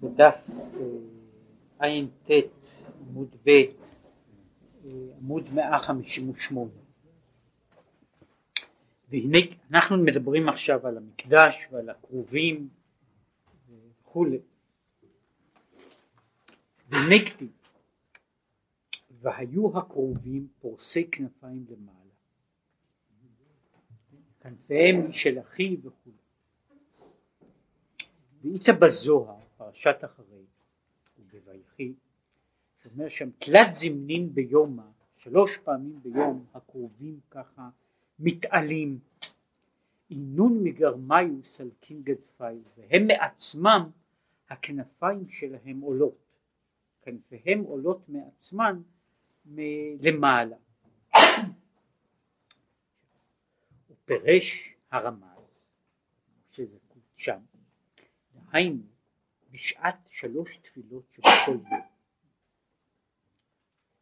בדף עין ת' עמוד ב' עמוד 158. והנה אנחנו מדברים עכשיו על המקדש ועל הקרובים וכולי. והנה כתיב, והיו הקרובים פורסי כנפיים למעלה, כנפיהם של אחי וכולי. ואיתה בזוהר פרשת אחרי ובויחי, שאומר שם תלת זמנין ביומה, שלוש פעמים ביום הקרובים ככה מתעלים, אינון מגרמיו סלקים גדפיו, והם מעצמם הכנפיים שלהם עולות, כנפיהם עולות מעצמן למעלה. ופרש הרמז שזה שם, דהיינו בשעת שלוש תפילות שבכל יום,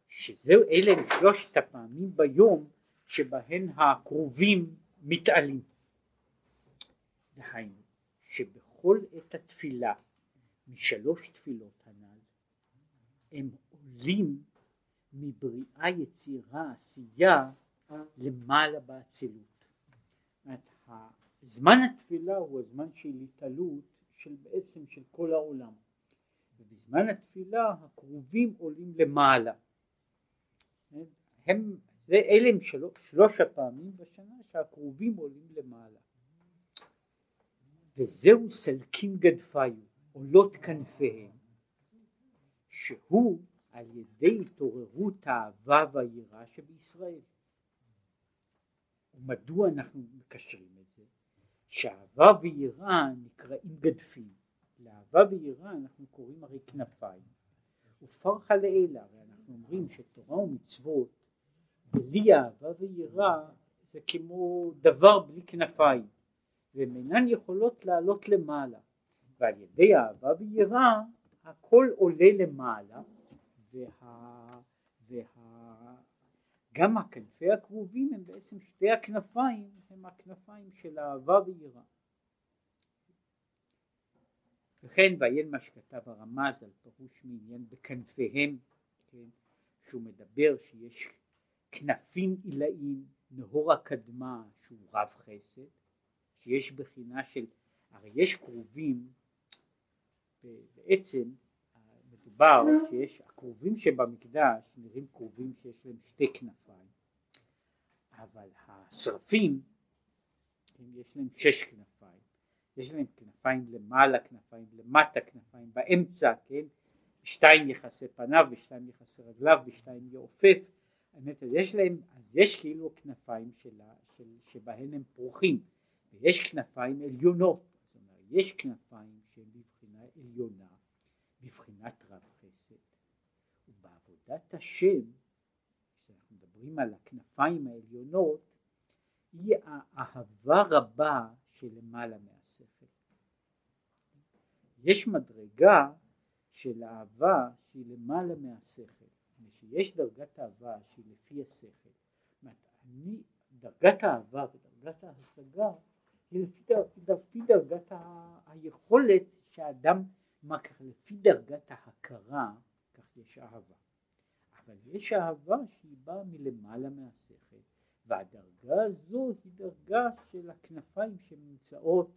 שזהו אלה שלושת הפעמים ביום שבהן הקרובים מתעלים. דהיינו שבכל עת התפילה משלוש תפילות הנ"ל הם עולים מבריאה, יצירה, עשייה למעלה באצילות. זמן התפילה הוא הזמן של התעלות של בעצם של כל העולם, ובזמן התפילה הקרובים עולים למעלה. הם זה אלה שלוש הפעמים בשנה שהקרובים עולים למעלה. וזהו סלקים גדפיו, עולות כנפיהם, שהוא על ידי התעוררות האהבה והיראה שבישראל. ומדוע אנחנו מקשרים את זה? שהאהבה ויראה נקראים גדפים. לאהבה ויראה אנחנו קוראים הרי כנפיים. ופרחה לעילה, ואנחנו אומרים שתורה ומצוות בלי אהבה ויראה זה כמו דבר בלי כנפיים, והן אינן יכולות לעלות למעלה, ועל ידי אהבה ויראה הכל עולה למעלה. גם הכנפי הקרובים הם בעצם שתי הכנפיים, הם הכנפיים של אהבה ויראה. וכן ועיין מה שכתב הרמז על פירוש מעניין בכנפיהם, כן, שהוא מדבר שיש כנפים עילאיים, נהור הקדמה שהוא רב חסד, שיש בחינה של, הרי יש קרובים בעצם, מדובר שיש הקרובים שבמקדש נראים קרובים שיש להם שתי כנפיים, אבל השרפים יש להם שש כנפיים, יש להם כנפיים למעלה, כנפיים למטה, כנפיים באמצע, כן, שתיים יחסי פניו ושתיים יחסי רגליו ושתיים יעופף. יש להם, אז יש כאילו כנפיים שבהן הם פרוחים, ויש כנפיים עליונות, זאת אומרת יש כנפיים שהן בבחינה עליונה, בבחינת רב חסד. ובעבודת השם, כשאנחנו מדברים על הכנפיים העליונות, היא האהבה רבה שלמעלה מהשכל. יש מדרגה של אהבה שהיא למעלה מהשכל, יש דרגת אהבה שהיא לפי השכל. דרגת האהבה ודרגת ההשגה היא לפי דרגת היכולת שהאדם, לפי דרגת ההכרה, כך יש אהבה. אבל יש אהבה שהיא באה מלמעלה מהשכל, והדרגה הזו היא דרגה של הכנפיים שנמצאות,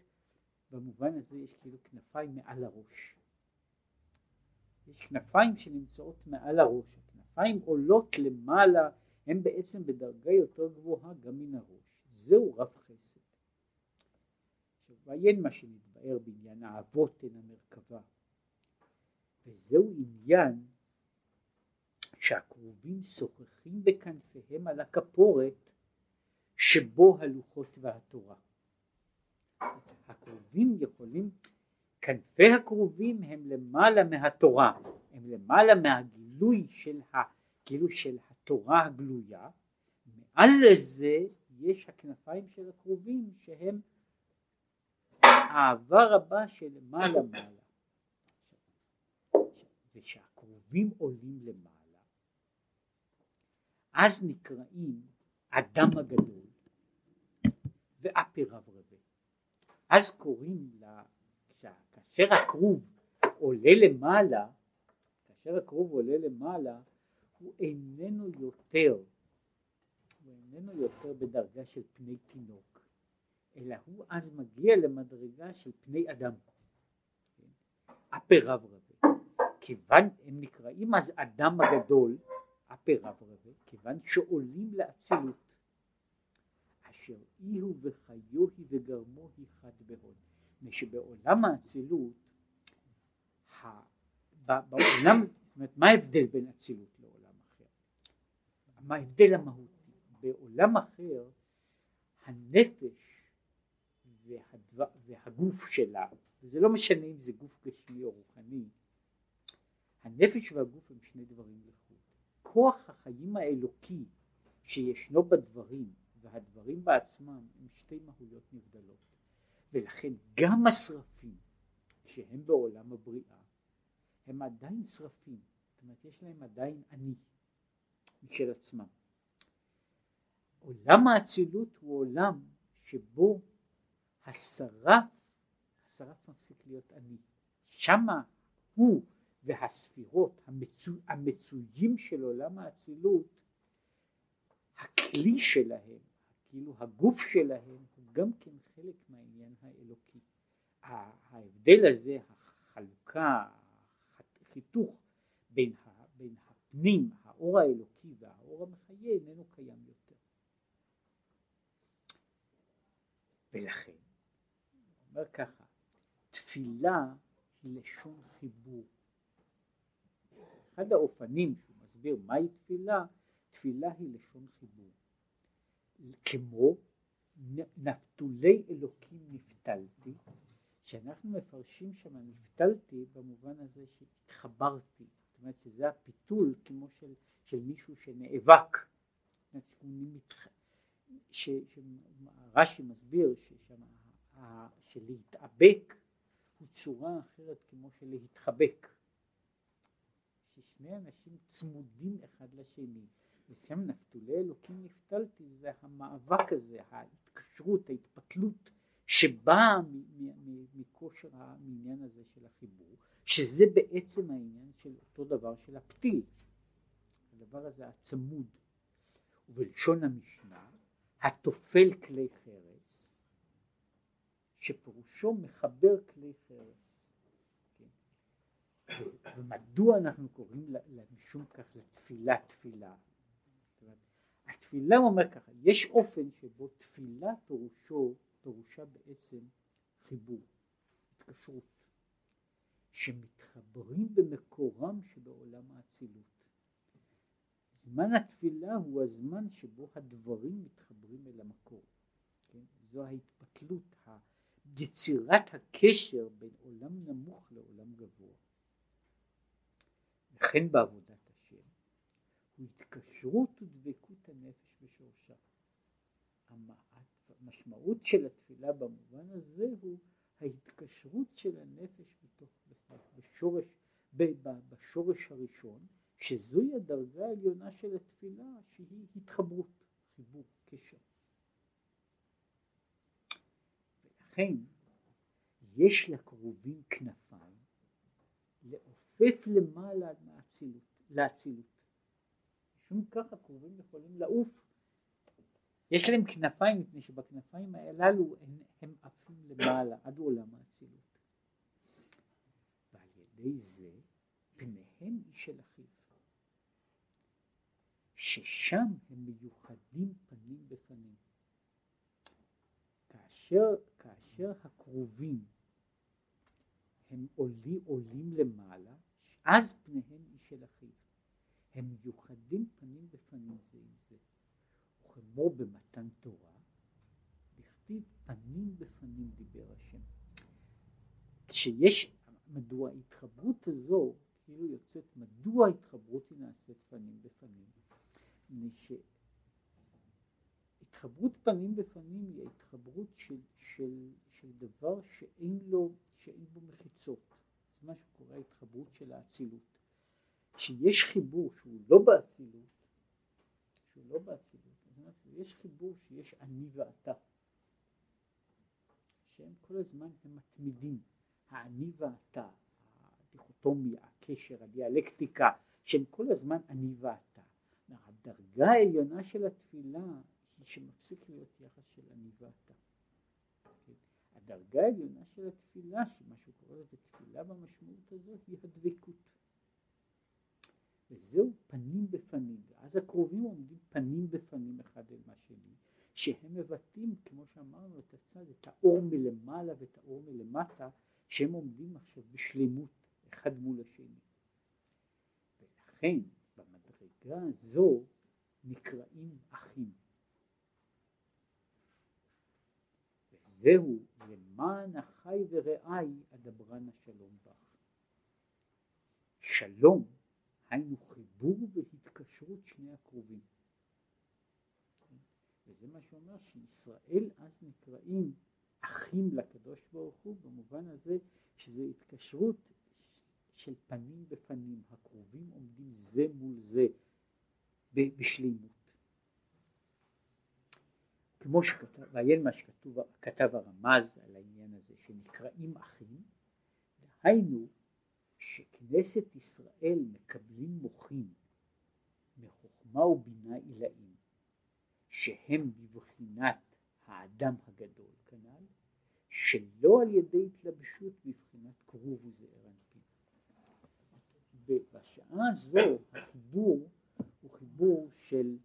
במובן הזה יש כאילו כנפיים מעל הראש. יש כנפיים שנמצאות מעל הראש, הכנפיים עולות למעלה, הן בעצם בדרגה יותר גבוהה גם מן הראש. זהו רב חסד. ועיין מה שנתבאר בעניין האבות הן המרכבה, וזהו עניין שהקרובים שוחחים בכנפיהם על הכפורת שבו הלוחות והתורה. הקרובים יכולים, כנפי הקרובים הם למעלה מהתורה, הם למעלה מהגילוי של, כאילו של התורה הגלויה. מעל לזה יש הכנפיים של הקרובים שהם האהבה רבה של למעלה מעלה. ושהקרובים עולים למעלה, אז נקראים אדם הגדול ואפי רב רבה. אז קוראים לה, כאשר הקרוב עולה למעלה, כאשר הקרוב עולה למעלה, הוא איננו יותר, בדרגה של פני תינוק, אלא הוא אז מגיע למדרגה של פני אדם. אפר רב רבה, כיוון הם נקראים אז אדם הגדול, אפר רב רבה, כיוון שעולים לאצילות, אשר אי הוא וחיו היא וגרמו היא חד בהוד. שבעולם האצילות, בעולם, זאת אומרת, מה ההבדל בין אצילות לעולם אחר? מה ההבדל המהותי? בעולם אחר, הנפש והגוף שלה, וזה לא משנה אם זה גוף גשמי או רוחני, הנפש והגוף הם שני דברים לחוד. כוח החיים האלוקי שישנו בדברים והדברים בעצמם הם שתי מהויות נבדלות. ולכן גם השרפים שהם בעולם הבריאה הם עדיין שרפים, זאת אומרת יש להם עדיין אני משל עצמם. עולם האצילות הוא עולם שבו השרף מפסיק להיות אני, שמה הוא והספירות המצויים של עולם האצילות, הכלי שלהם, כאילו הגוף שלהם הוא גם כן חלק מהעניין האלוקי. ההבדל הזה, החלוקה, החיתוך בין הפנים, האור האלוקי והאור המחיה איננו קיים יותר. ולכן, אומר ככה, תפילה היא לשון חיבור. אחד האופנים שהוא מסביר מהי תפילה, תפילה היא לשון חיבור. כמו נפתולי אלוקים נפתלתי, שאנחנו מפרשים שם נפתלתי במובן הזה שהתחברתי, זאת אומרת שזה הפיתול כמו של מישהו שנאבק, שרש"י מסביר שלהתאבק הוא צורה אחרת כמו שלהתחבק, ששני אנשים צמודים אחד לשני, ושם נפתולי אלוקים נפתלתי זה המאבק הזה, ההתקשרות, ההתפתלות שבאה מכושר העניין הזה של החיבור, שזה בעצם העניין של אותו דבר של הפתיל, הדבר הזה הצמוד. ובלשון המשנה, התופל כלי חרס, שפירושו מחבר כלי חרס. ומדוע אנחנו קוראים משום כך לתפילה תפילה? התפילה אומר ככה, יש אופן שבו תפילה פירושה בעצם חיבור, התקשרות, שמתחברים במקורם שבעולם האצילות. זמן התפילה הוא הזמן שבו הדברים מתחברים אל המקור. כן? זו ההתפתלות, יצירת הקשר בין עולם נמוך לעולם גבוה. וכן בעבודת השם, הוא התקשרות ודבקות הנפש בשורשה. המשמעות של התפילה במובן הזה הוא ההתקשרות של הנפש בשורש הראשון, שזוהי הדרגה העליונה של התפילה שהיא התחברות, חיבור, קשר. ולכן יש לקרובים כנפיים לעופף למעלה לאצילות. משום כך הקרובים יכולים לעוף. יש להם כנפיים, מפני שבכנפיים הללו הם עפים למעלה עד עולם האצילות. ועל ידי זה פניהם של אחיו, ששם הם מיוחדים פנים בפנים. כאשר הקרובים הם עולים למעלה, אז פניהם של אחיו, הם מיוחדים פנים בפנים זה עם זה. כמו במתן תורה, לכתיב פנים בפנים דיבר השם. כשיש, מדוע ההתחברות הזו, כאילו יוצאת, מדוע ההתחברות היא נעשית פנים בפנים? התחברות פנים בפנים היא ההתחברות של דבר שאין בו מחיצות. זה מה שקורה ההתחברות של האצילות. שיש חיבור שהוא לא באצילות, יש חיבור שיש אני ואתה, שהם כל הזמן הם מתמידים, האני ואתה, הדיכוטומיה, הקשר, הדיאלקטיקה שהם כל הזמן אני ואתה. הדרגה העליונה של התפילה היא שמפסיק להיות יחס של אני ואתה. הדרגה העליונה של התפילה, שמה שקורא לזה תפילה במשמעות הזאת, היא הדבקות. וזהו פנים בפנים, ואז הקרובים עומדים פנים בפנים אחד אל השני, שהם מבטאים, כמו שאמרנו, את הצד, את האור מלמעלה ואת האור מלמטה, שהם עומדים עכשיו בשלמות אחד מול השני. ולכן, במדרגה הזו, נקראים אחים. זהו, למען החי ורעי אדברן השלום בך. שלום, היינו חיבור והתקשרות שני הקרובים. וזה מה שאומר שישראל אז נקראים אחים לקדוש ברוך הוא, במובן הזה שזו התקשרות של פנים בפנים, הקרובים עומדים זה מול זה בשלימות. כמו שכתב, ועיין מה שכתב הרמז על העניין הזה, שנקראים אחים, דהיינו שכנסת ישראל מקבלים מוחים מחוכמה ובינה עילאים, שהם בבחינת האדם הגדול כנ"ל, שלא על ידי התלבשות בבחינת קרוב וזעיר אנפין. ובשעה הזו החיבור הוא חיבור של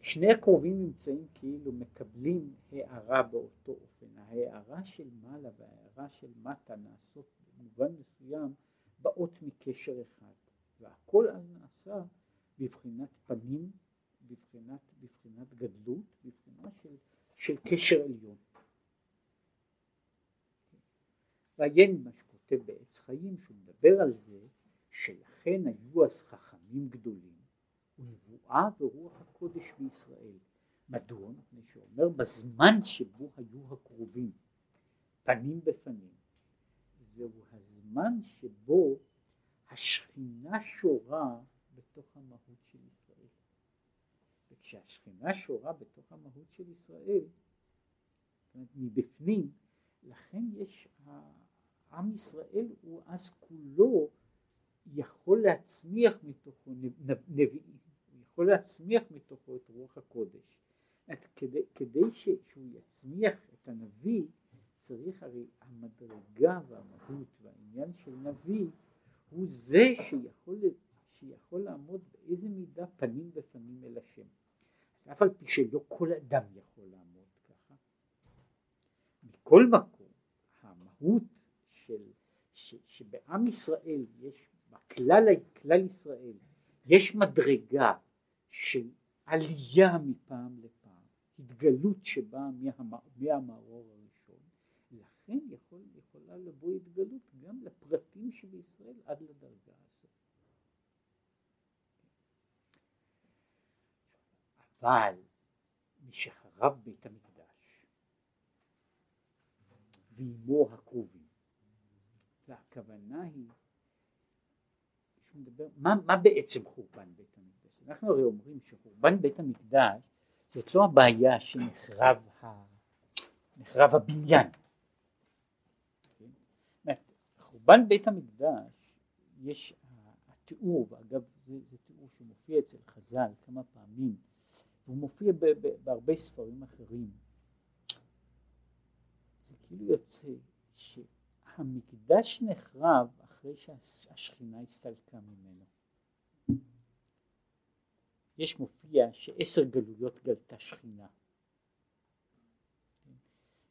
שני הקרובים נמצאים כאילו מקבלים הערה באותו אופן. ההערה של מעלה וההערה של מטה נעשות במובן מסוים באות מקשר אחד. והכל אז נעשה בבחינת פנים, בבחינת גדלות, בבחינה של קשר עליון. ועיין מה שכותב בעץ חיים, שהוא מדבר על זה, שלכן היו אז חכמים גדולים. ונבואה ברוח הקודש בישראל. מדוע? מפני שאומר בזמן שבו היו הקרובים פנים בפנים, זהו הזמן שבו השכינה שורה בתוך המהות של ישראל. וכשהשכינה שורה בתוך המהות של ישראל, מבפנים, לכן יש עם ישראל הוא אז כולו יכול להצמיח מתוכו נביאים, יכול להצמיח מתוכו את רוח הקודש. כדי שהוא יצמיח את הנביא, צריך הרי המדרגה והמהות והעניין של נביא, הוא זה שיכול לעמוד באיזה מידה פנים בפנים אל השם. אז אף על פי שלא כל אדם יכול לעמוד ככה. מכל מקום, המהות שבעם ישראל יש, בכלל ישראל, יש מדרגה של עלייה מפעם לפעם, התגלות שבאה מהמאור הראשון, לכן יכולה לבוא התגלות גם לפרטים של ישראל עד לדרגה הזאת. אבל משחרב בית המקדש ועמו הקרובים, והכוונה היא מדבר, מה בעצם חורבן בית המקדש? אנחנו הרי אומרים שחורבן בית המקדש זאת לא הבעיה שנחרב הבניין. חורבן בית המקדש יש התיאור, ואגב זה תיאור שמופיע אצל חז"ל כמה פעמים, והוא מופיע בהרבה ספרים אחרים. זה כאילו יוצא שהמקדש נחרב אחרי שהשכינה הסתלקה ממנו. יש מופיע ש10 גלויות גלתה שכינה.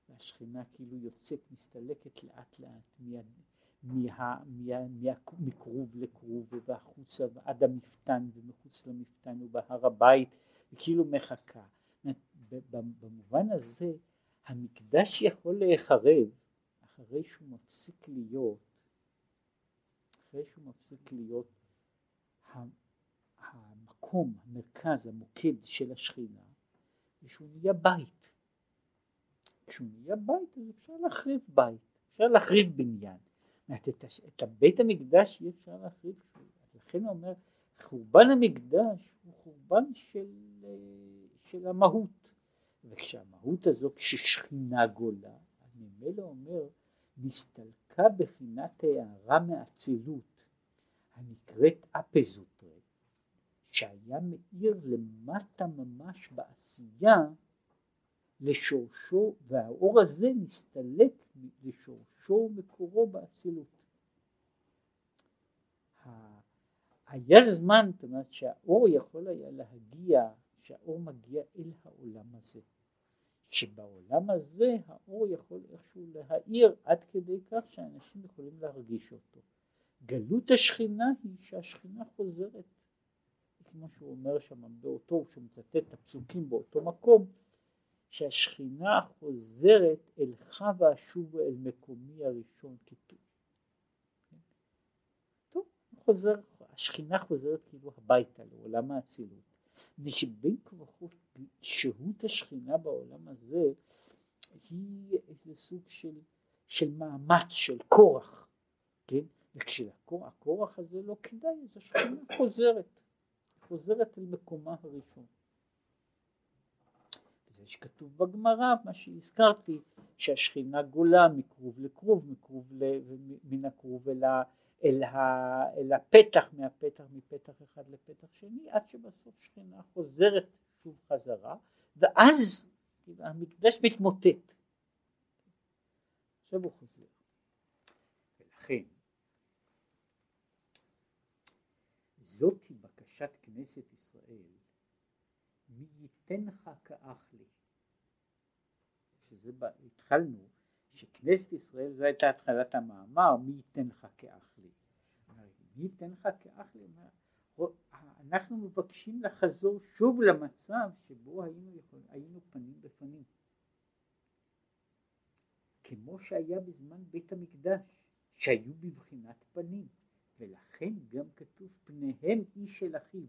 והשכינה כאילו יוצאת, מסתלקת לאט לאט מקרוב לקרוב והחוצה ועד המפתן ומחוץ למפתן ובהר הבית, וכאילו מחכה. במובן הזה המקדש יכול להיחרב אחרי שהוא מפסיק להיות המקום, המרכז, המוקד של השכינה, ושהוא נהיה בית. כשהוא נהיה בית, אז אפשר להחריב בית, אפשר להחריב בניין. את הבית המקדש יהיה אפשר להחריב. לכן הוא אומר, חורבן המקדש הוא חורבן של המהות. וכשהמהות הזו, כששכינה גולה, ממילא אומר, נסתלקה בחינת הערה מהאצילות, הנקראת אפזוטרי, שהיה מאיר למטה ממש בעשייה לשורשו, והאור הזה נסתלק לשורשו ומקורו באצילות. היה זמן, זאת אומרת, שהאור יכול היה להגיע, שהאור מגיע אל העולם הזה. שבעולם הזה האור יכול איכשהו להאיר עד כדי כך שאנשים יכולים להרגיש אותו. גלות השכינה היא שהשכינה חוזרת. כמו שהוא אומר שם באותו, שהוא מצטט את הפסוקים באותו מקום, שהשכינה חוזרת אל חווה שוב אל מקומי הראשון כתוב. טוב, חוזר, השכינה חוזרת כאילו הביתה לעולם האצילות. ושבין כוחו שהות השכינה בעולם הזה היא איזה סוג של מאמץ, של כורח, כן? וכשהכורח הזה לא כדאי, אז השכינה חוזרת אל מקומה הראשון. זה שכתוב בגמרא, מה שהזכרתי, שהשכינה גולה מקרוב לקרוב, מן הקרוב אל הפתח, מהפתח, מפתח אחד לפתח שני, עד שבסוף שכינה חוזרת שוב חזרה, ואז המקדש מתמוטט. עכשיו הוא חוזר. ולכן, זאת היא בקשת כנסת ישראל, מי יתנך כאח לי. שזה התחלנו, שכנסת ישראל, זו הייתה התחלת המאמר, מי יתנך כאח לי. מי יתנך כאח לי, אנחנו מבקשים לחזור שוב למצב שבו היינו פנים בפנים. כמו שהיה בזמן בית המקדש, שהיו בבחינת פנים, ולכן גם כתוב פניהם איש אל אחיו.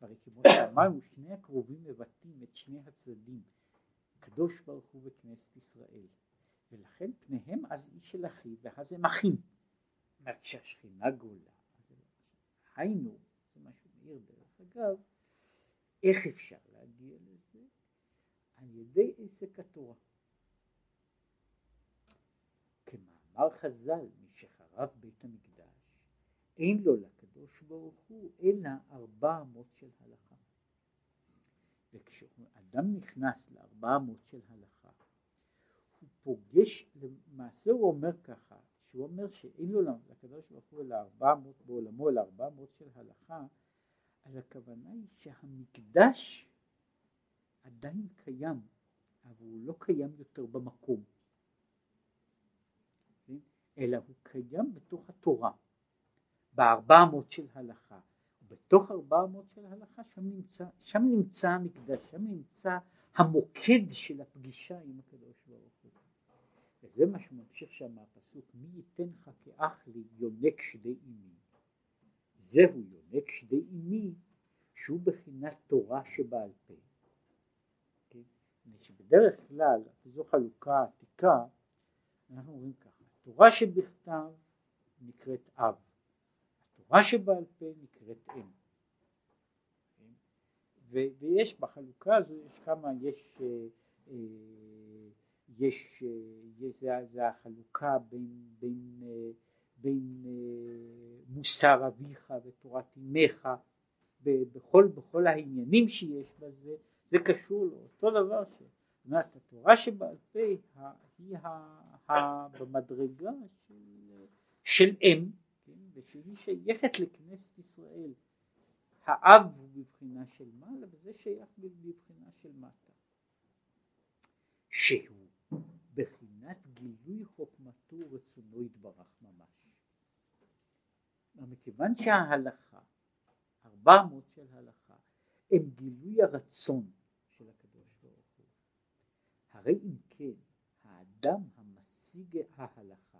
הרי כמו שאמרנו, שני הקרובים מבטאים את שני הצדדים, הקדוש ברוך הוא וכנסת ישראל. ולכן פניהם אז איש אל אחיו, ואז הם אחים. כשהשכינה גולה, היינו, זה מה שמאיר דרך אגב, איך אפשר להגיע לזה? על ידי עסק התורה. כמאמר חז"ל, משחרב בית המקדש, אין לו לקדוש ברוך הוא, אלא 400 של הלכה. וכשאדם נכנס ל400 של הלכה, הוא פוגש, למעשה הוא אומר ככה, הוא אומר שאילו לקדוש ברוך הוא ל400 בעולמו ל400 של הלכה, אז הכוונה היא שהמקדש עדיין קיים, אבל הוא לא קיים יותר במקום, אלא הוא קיים בתוך התורה, ב400 של הלכה, ובתוך 400 של הלכה שם נמצא המקדש, שם נמצא המוקד של הפגישה עם הקדוש ברוך הוא. וזה מה שממשיך שם הפסוק, מי יתנך כאח לי יונק שדי אימי. זהו יונק שדי אימי, שהוא בחינת תורה שבעל פה. כן? שבדרך כלל, זו חלוקה עתיקה, אנחנו אומרים ככה, התורה שבכתב נקראת אב, התורה שבעל פה נקראת אם. כן? ויש בחלוקה הזו, יש כמה, יש זה החלוקה בין מוסר אביך ותורת אמך, בכל העניינים שיש בזה, זה קשור לאותו דבר שאומרת התורה שבעל פה היא במדרגה של אם, ושהיא שייכת לכנסת ישראל. האב הוא בבחינה של מעלה וזה שייך בבחינה של מטה, שהוא בחינת גילוי חוכמתו ורצונו יתברך ממש. מכיוון שההלכה, 400 של הלכה, הם גילוי הרצון של הקדוש ברוך הוא. הרי אם כן, האדם המשיג ההלכה,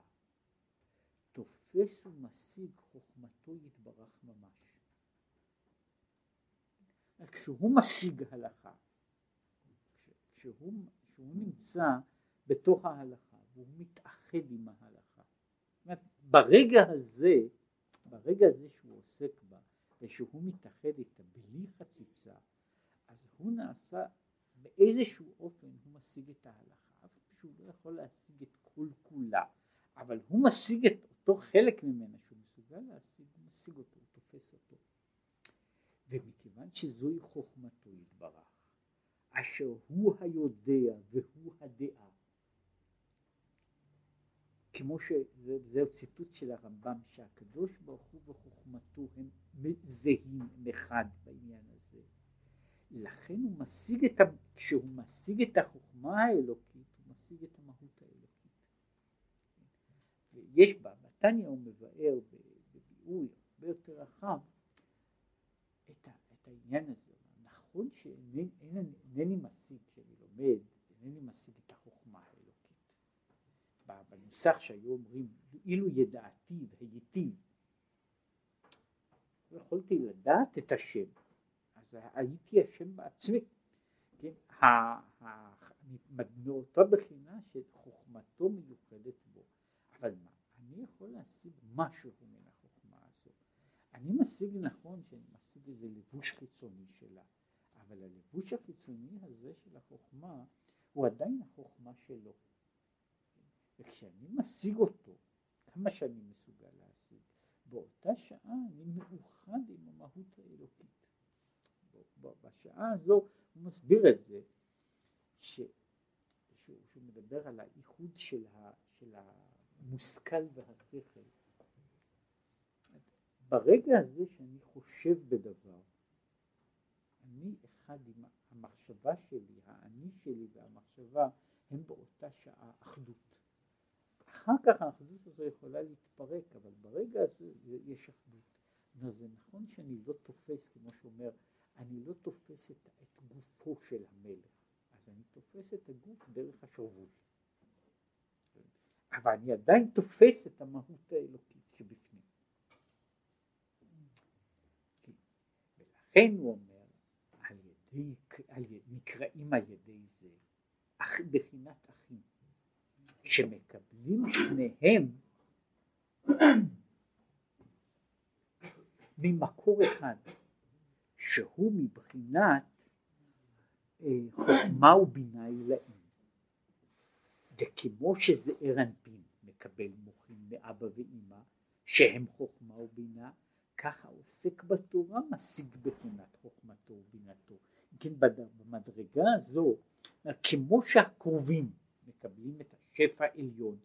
תופס ומשיג חוכמתו יתברך ממש. כשהוא משיג הלכה, כשהוא נמצא בתוך ההלכה, והוא מתאחד עם ההלכה. ברגע הזה שהוא עוסק בה, ושהוא מתאחד איתה בלי חציצה, אז הוא נעשה, באיזשהו אופן הוא משיג את ההלכה, שהוא לא יכול להשיג את כל כולה, אבל הוא משיג את אותו חלק ממנה שהוא מסוגל להשיג, הוא משיג אותו, הוא תופס אותו. ומכיוון שזוהי חוכמתו יתברך, אשר הוא היודע והוא הדעה, כמו שזהו ציטוט של הרמב"ם, שהקדוש ברוך הוא וחוכמתו הם זהים, הם אחד בעניין הזה. לכן הוא משיג את, כשהוא משיג את החוכמה האלוקית, הוא משיג את המהות האלוקית. ויש בה, בתניא הוא מבאר בביאור הרבה יותר רחב את העניין הזה. נכון שאינני משיג, כשאני לומד, אינני משיג את החוכמה האלוקית. בנוסח שהיו אומרים, אילו ידעתי והייתי, לא יכולתי לדעת את השם, אז הייתי השם בעצמי. מאותה בחינה שחוכמתו מיוחדת בו. אבל מה? אני יכול להשיג משהו מן החוכמה הזאת. אני משיג, נכון שאני משיג איזה לבוש חיצוני שלה, אבל הלבוש החיצוני הזה של החוכמה הוא עדיין החוכמה שלו. וכשאני משיג אותו, כמה שאני מסוגל להשיג, באותה שעה אני מאוחד עם המהות האלוקית. בשעה הזו הוא מסביר את זה, שהוא מדבר על האיחוד של המושכל והשכל. ברגע הזה שאני חושב בדבר, אני אחד עם המחשבה שלי, האני שלי והמחשבה הם באותה שעה אחדות. אחר כך האחדות הזו יכולה להתפרק, אבל ברגע הזה יש אחדות. וזה נכון שאני לא תופס, כמו שאומר, אני לא תופס את גופו של המלך, אז אני תופס את הגוף דרך השרוול. אבל אני עדיין תופס את המהות האלוקית שבפנים. ולכן הוא אומר, נקראים על ידי זה, בחינת אחים, שמקבלים שניהם ממקור אחד, שהוא מבחינת חוכמה ובינה עילאיים. וכמו שזעיר אנפין מקבל מוחין מאבא ואמא, שהם חוכמה ובינה, ככה עוסק בתורה משיג בחינת חוכמתו ובינתו. כן, במדרגה הזו, כמו שהקרובים מקבלים את השפע העליון,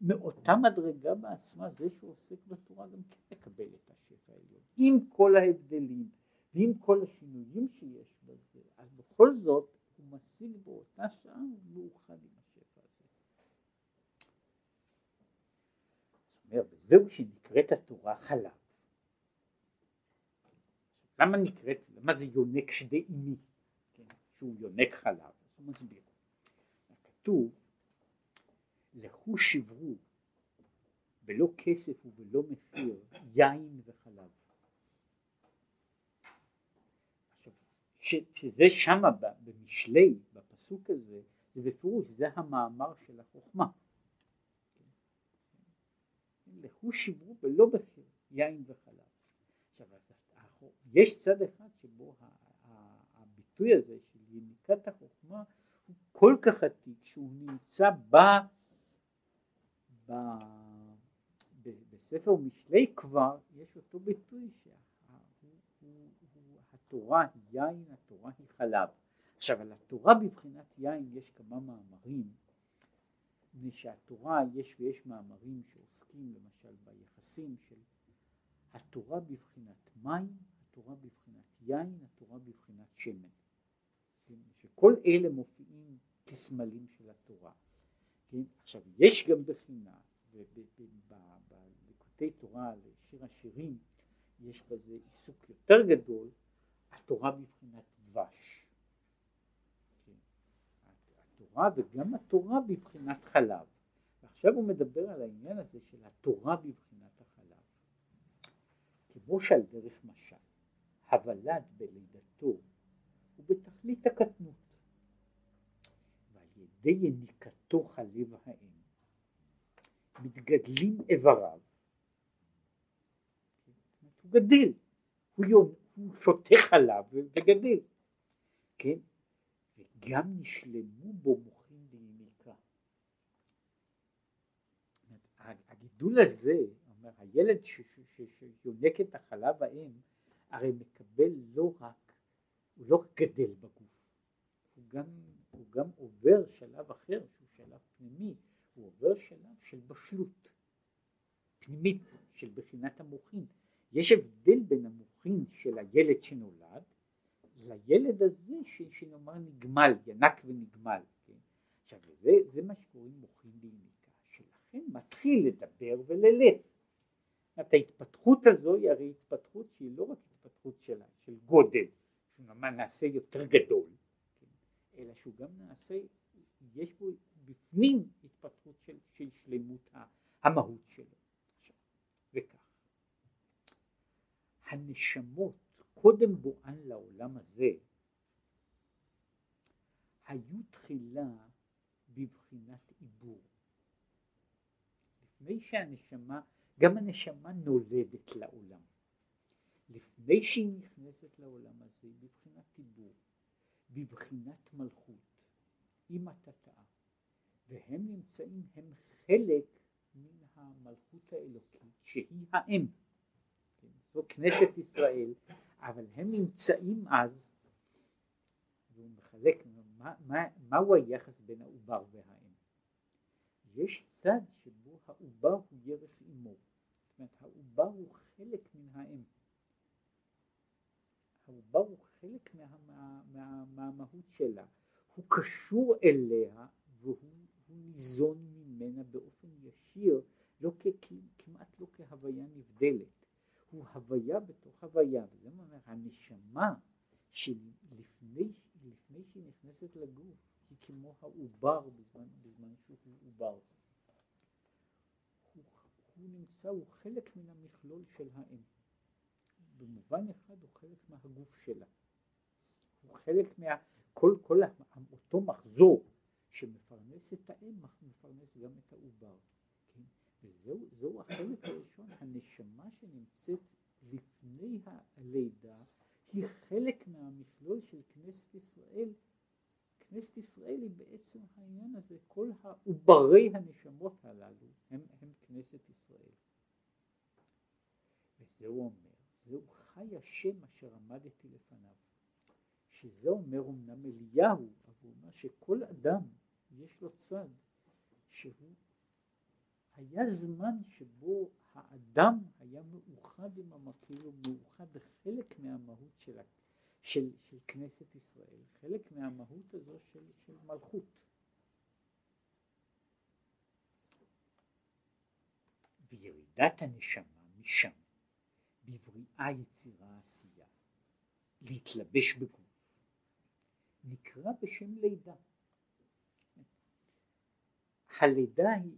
מאותה מדרגה בעצמה זה שעוסק בתורה גם כן מקבל את השפע העליון, עם כל ההבדלים ועם כל השינויים שיש בזה, אז בכל זאת הוא משיג באותה שעה מאוחד עם השפע הזה. זאת אומרת, וזהו שנקראת התורה חלב. למה נקראת, למה זה יונק שדי אימי, כן? שהוא יונק חלב? הוא מסביר. הכתוב, לכו שברו, בלא כסף ובלא מחיר, יין וחלב. שזה שמה במשלי, בפסוק הזה, זה בפירוש, זה המאמר של החוכמה. לכו שברו בלא מחיר, יין וחלב. יש צד אחד שבו הביטוי הזה של יניקת החוכמה הוא כל כך עתיק שהוא נמצא בספר משלי. כבר יש אותו ביטוי שהתורה היא יין, התורה היא חלב. עכשיו על התורה בבחינת יין יש כמה מאמרים, משהתורה יש מאמרים שעוסקים למשל ביחסים של התורה בבחינת מים, התורה בבחינת יין, התורה בבחינת שמן, שכל אלה מופיעים כסמלים של התורה. עכשיו יש גם בחינה, בליקוטי תורה לשיר השירים יש בזה עיסוק יותר גדול, התורה בבחינת דבש, התורה, וגם התורה בבחינת חלב. עכשיו הוא מדבר על העניין הזה של התורה בבחינת החלב, כמו שעל דרך משל הוולד בלידתו ובתכלית הקטנות, ועל ידי יניקתו חלב האם מתגדלים איבריו. הוא גדל, הוא שותה חלב וגדל, כן? וגם נשלמו בו מוחין ליניקה, הגידול הזה, הילד שיונק את החלב האם, הרי מקבל לא רק, הוא לא גדל בגוף, הוא גם עובר שלב אחר, שהוא שלב פנימי, הוא עובר שלב של בשלות, פנימית, של בחינת המוחין. יש הבדל בין המוחין של הילד שנולד, לילד הזה שנאמר נגמל, ינק ונגמל. עכשיו זה מה שקוראים מוחין ליניקה, שלכן מתחיל לדבר וללך. ההתפתחות הזו היא הרי התפתחות שהיא לא רק התפתחות שלה, של גודל, שנאמר נעשה יותר גדול, אלא שהוא גם נעשה, יש בו בפנים התפתחות של שלמות המהות שלו. וכך, הנשמות קודם בואן לעולם הזה, היו תחילה בבחינת עיבור. לפני שהנשמה, גם הנשמה נולדת לעולם. לפני שהיא נכנסת לעולם הזה, בבחינת עיבור, בבחינת מלכות, עם התתאה, והם נמצאים, הם חלק מן המלכות האלוקית, שהיא האם. זו כנסת ישראל, אבל הם נמצאים אז, והוא מחלק, מהו היחס בין העובר והאם? יש צד שבו העובר הוא ירח אימו, זאת אומרת, העובר הוא חלק מן האם. העובר הוא חלק מהמהות שלה, הוא קשור אליה, והוא ניזון ממנה באופן ישיר, לא כמעט לא כהוויה נבדלת. הוא הוויה בתוך הוויה, וזה אומר, הנשמה שלפני שהיא נכנסת לגוף, היא כמו העובר בזמן שהוא עובר. הוא נמצא, הוא חלק מן המכלול של האם. במובן אחד הוא חלק מהגוף שלה. הוא חלק כל אותו מחזור שמפרנס את האם, מפרנס גם את העובר. וזהו החלק הראשון, הנשמה שנמצאת לפני הלידה, היא חלק מהמכלול של כנסת ישראל. כנסת ישראל היא בעצם העניין הזה, כל העוברי הנשמות הללו הם כנסת ישראל. וזהו אומר, זהו חי השם אשר עמדתי לפניו. שזה אומר אומנם אליהו, אבל הוא אומר שכל אדם יש לו צד שהוא היה זמן שבו האדם היה מאוחד עם המקביל, הוא מאוחד בחלק מהמהות שלה, של כנסת ישראל, חלק מהמהות הזו של מלכות. וירידת הנשמה משם, בבריאה יצירה עשייה, להתלבש בגוף, נקרא בשם לידה. הלידה היא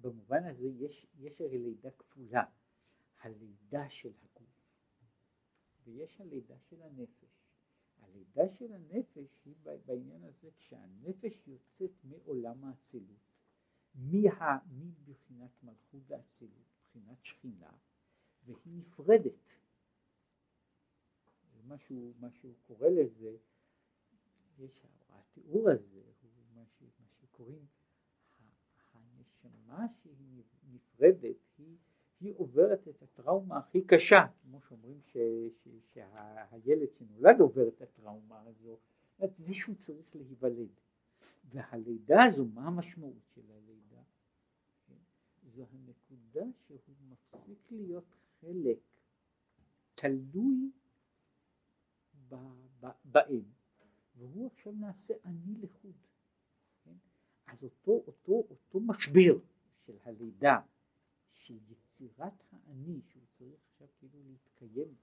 במובן הזה יש הרי לידה כפולה, הלידה של הגוף ויש הלידה של הנפש. הלידה של הנפש היא בעניין הזה כשהנפש יוצאת מעולם האצילות, מבחינת מלכות האצילות, מבחינת שכינה, והיא נפרדת. מה שהוא קורא לזה, התיאור הזה הוא מה שקוראים הנשמה שהיא נפרדת, היא עוברת את הטראומה הכי קשה, כמו שאומרים שהילד שנולד עובר את הטראומה הזו, מישהו צריך להיוולד. והלידה הזו, מה המשמעות של הלידה? זו הנקודה שהוא מפסיק להיות חלק תלוי באם, והוא עכשיו נעשה אני לחוד. אז אותו משבר של הלידה, של יצירת האני, שהוא צריך עכשיו כאילו להתקיים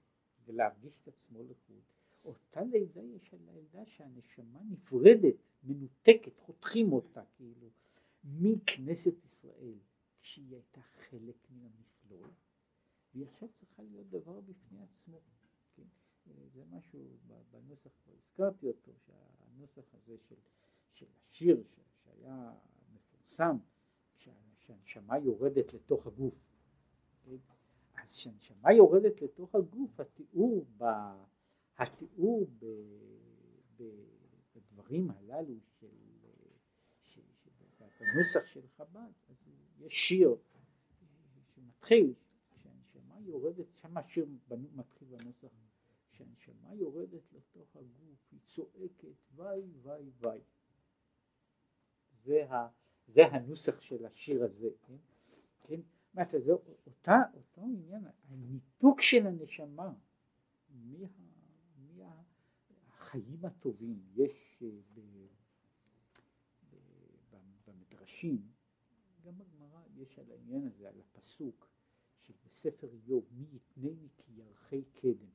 ולהרגיש את עצמו לחוד, אותה לידה יש על הלידה שהנשמה נפרדת, מנותקת, חותכים אותה כאילו, מכנסת ישראל, שהיא הייתה חלק מן המכלול, והיא עכשיו צריכה להיות דבר בפני עצמו. זה משהו בנוסח, הזכרתי אותו, שהנוסח הזה של השיר שהיה מפורסם, כשהנשמה יורדת לתוך הגוף. אז כשהנשמה יורדת לתוך הגוף, התיאור בדברים הללו, בנוסח של חב"ד, אז יש שיר שמתחיל, שהנשמה יורדת, שם השיר מתחיל בנוסח, שהנשמה יורדת לתוך הגוף, היא צועקת וואי וואי וואי. זה הנוסח של השיר הזה, כן? זאת אומרת, אותו עניין, הניתוק של הנשמה מהחיים הטובים. יש במדרשים, גם בגמרא יש על העניין הזה, על הפסוק שבספר איוב, מי יתנני כי ירחי קדם.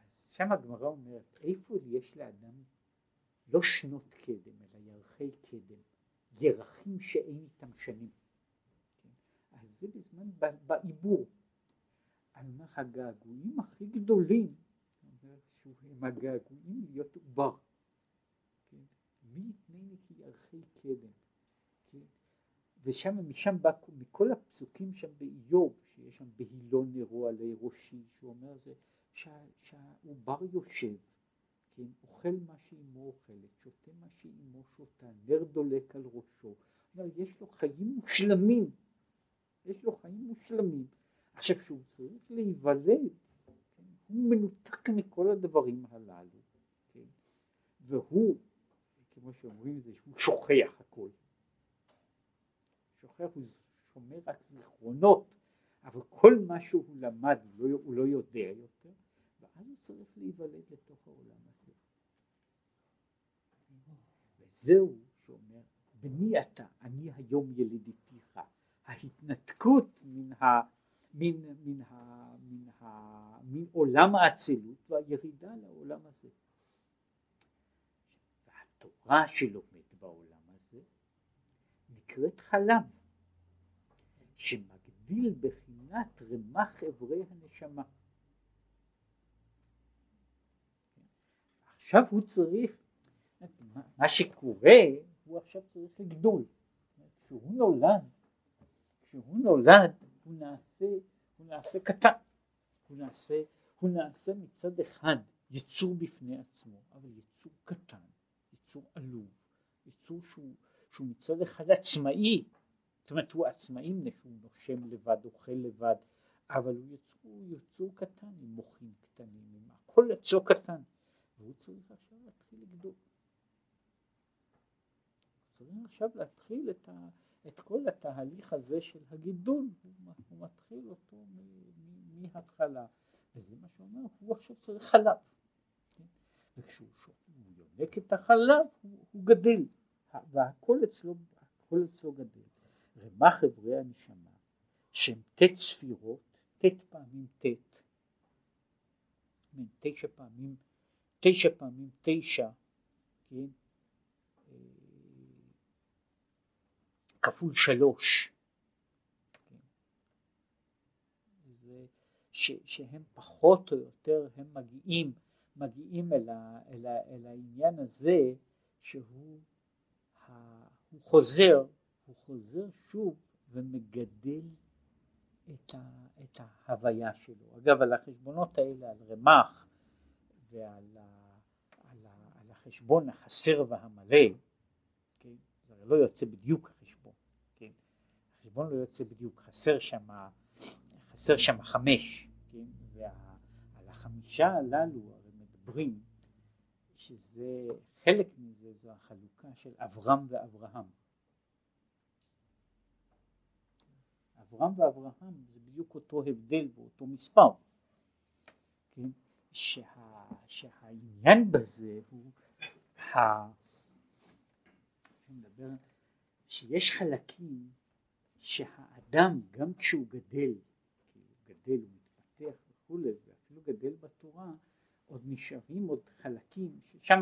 אז שם הגמרא אומרת, איפה יש לאדם לא שנות קדם, אלא ירחי קדם, ירחים שאין איתם שנים. אז זה בזמן בעיבור. הגעגועים הכי גדולים, הם הגעגועים להיות עובר. מי יתנני כי ירחי קדם. ושם, משם בא, מכל הפסוקים שם באיוב, שיש שם בהילו נרו עלי ראשי, שהוא אומר זה, שהעובר יושב, אוכל מה שאימו אוכלת, שותה מה שאימו שותה, נר דולק על ראשו. יש לו חיים מושלמים. יש לו חיים מושלמים. עכשיו שהוא צריך להיוולד, הוא מנותק מכל הדברים הללו, והוא, כמו שאומרים זה, הוא שוכח הכל. שוכח, הוא שומר רק זיכרונות, אבל כל מה שהוא למד הוא לא יודע יותר, ואז הוא צריך להיוולד לתוך העולם הזה. וזהו שאומר, בני אתה, אני היום ילידיתיך. ההתנתקות מן עולם האצילות והירידה לעולם הזה. והתורה שלומד בעולם הזה נקראת חלב, שמגדיל בחינת רמ"ח איברי הנשמה. עכשיו הוא צריך, מה שקורה הוא עכשיו צריך לגדול. כשהוא נולד הוא נעשה קטן, הוא נעשה מצד אחד יצור בפני עצמו, אבל יצור קטן, יצור עלוב, יצור שהוא מצד אחד עצמאי, זאת אומרת הוא עצמאי, הוא נושם לבד, אוכל לבד, אבל הוא יצור קטן, עם מוחים קטנים, עם הכל יצור קטן, והוא צריך עכשיו להתחיל לגדול. צריך עכשיו להתחיל את כל התהליך הזה של הגידול, הוא מתחיל אותו מההתחלה, וזה מה שאומר, הוא עכשיו צריך חלב, וכשהוא יונק את החלב, הוא גדל, והכל אצלו גדל. רמ"ח איברי הנשמה, שהם תת ספירות, תת פעמים תת, תשע פעמים תשע, כן? כפול 3, שהם פחות או יותר, הם מגיעים אל העניין הזה, שהוא חוזר שוב ומגדל את ההוויה שלו. אגב, על החשבונות האלה, על רמ"ח ועל החשבון החסר והמלא, זה לא יוצא בדיוק, החשבון לא יוצא בדיוק, חסר שמה 5, כן? ועל החמישה הללו הרי מדברים, שזה חלק מזה, זו החלוקה של אברהם ואברהם. אברהם ואברהם זה בדיוק אותו הבדל ואותו מספר, כן? שהעניין בזה הוא שיש חלקים שהאדם גם כשהוא גדל, הוא מתפתח וכולי, ואפילו גדל בתורה, עוד נשארים עוד חלקים, שם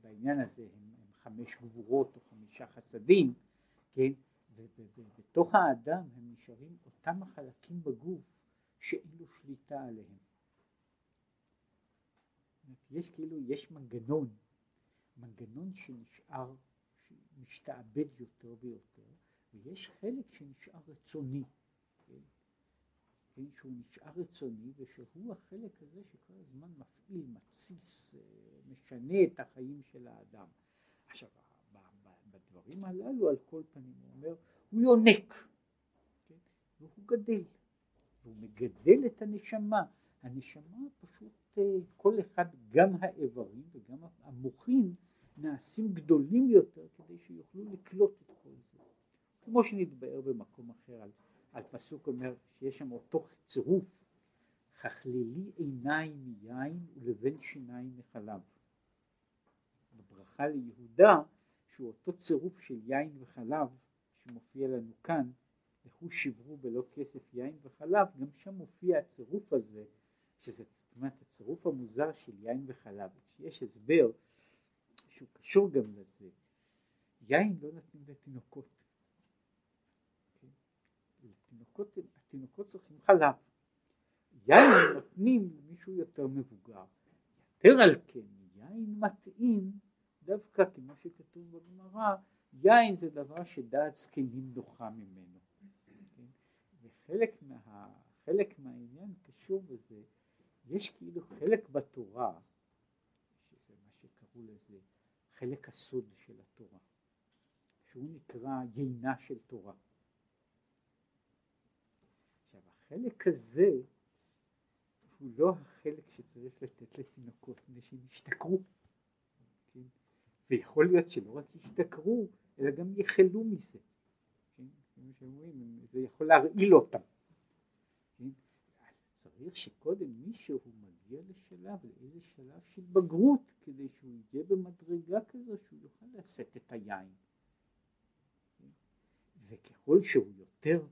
בעניין הזה הם 5 גבורות או 5 חסדים, כן? ובתוך האדם הם נשארים אותם החלקים בגוף שאין לו שליטה עליהם. יש כאילו, יש מנגנון שנשאר, שמשתעבד יותר ויותר, ויש חלק שנשאר רצוני, כן? שהוא נשאר רצוני, ושהוא החלק הזה שכל הזמן מפעיל, מתסיס, משנה את החיים של האדם. עכשיו, בדברים הדברים הללו על כל פנים, הוא אומר, הוא יונק, כן? והוא גדל, והוא מגדל את הנשמה. הנשמה פשוט, כל אחד, גם האיברים וגם המוחים, נעשים גדולים יותר כדי שיוכלו לקלוט את כל זה. כמו שנתבאר במקום אחר, על פסוק אומר שיש שם אותו צירוף, חכלילי עיניים מיין ולבן שיניים מחלב. בברכה ליהודה, שהוא אותו צירוף של יין וחלב שמופיע לנו כאן, לכו שברו בלא כסף יין וחלב, גם שם מופיע הצירוף הזה, שזה זאת אומרת הצירוף המוזר של יין וחלב. יש הסבר שהוא קשור גם לזה. יין לא נתנים לתינוקות. התינוקות צריכים חלב. יין נותנים למישהו יותר מבוגר. יותר על כן, יין מתאים, דווקא כמו שכתוב בגמרא, יין זה דבר שדעת זקנים דוחה ממנו. וחלק מהעניין קשור בזה, יש כאילו חלק בתורה, שזה מה שקראו לזה, חלק הסוד של התורה, שהוא נקרא יינה של תורה. עכשיו, החלק הזה, הוא לא החלק שצריך לתת לתינוקות, כדי שהם ישתכרו. כן? ויכול להיות שלא רק ישתכרו, אלא גם יחלו מזה. כן? כמו שאומרים, זה יכול להרעיל אותם. כן? צריך שקודם מישהו מגיע לשלב, לאיזה שלב של בגרות, כדי שהוא יהיה במדרגה כזו, שהוא יוכל לשאת את היין. כן? וככל שהוא יותר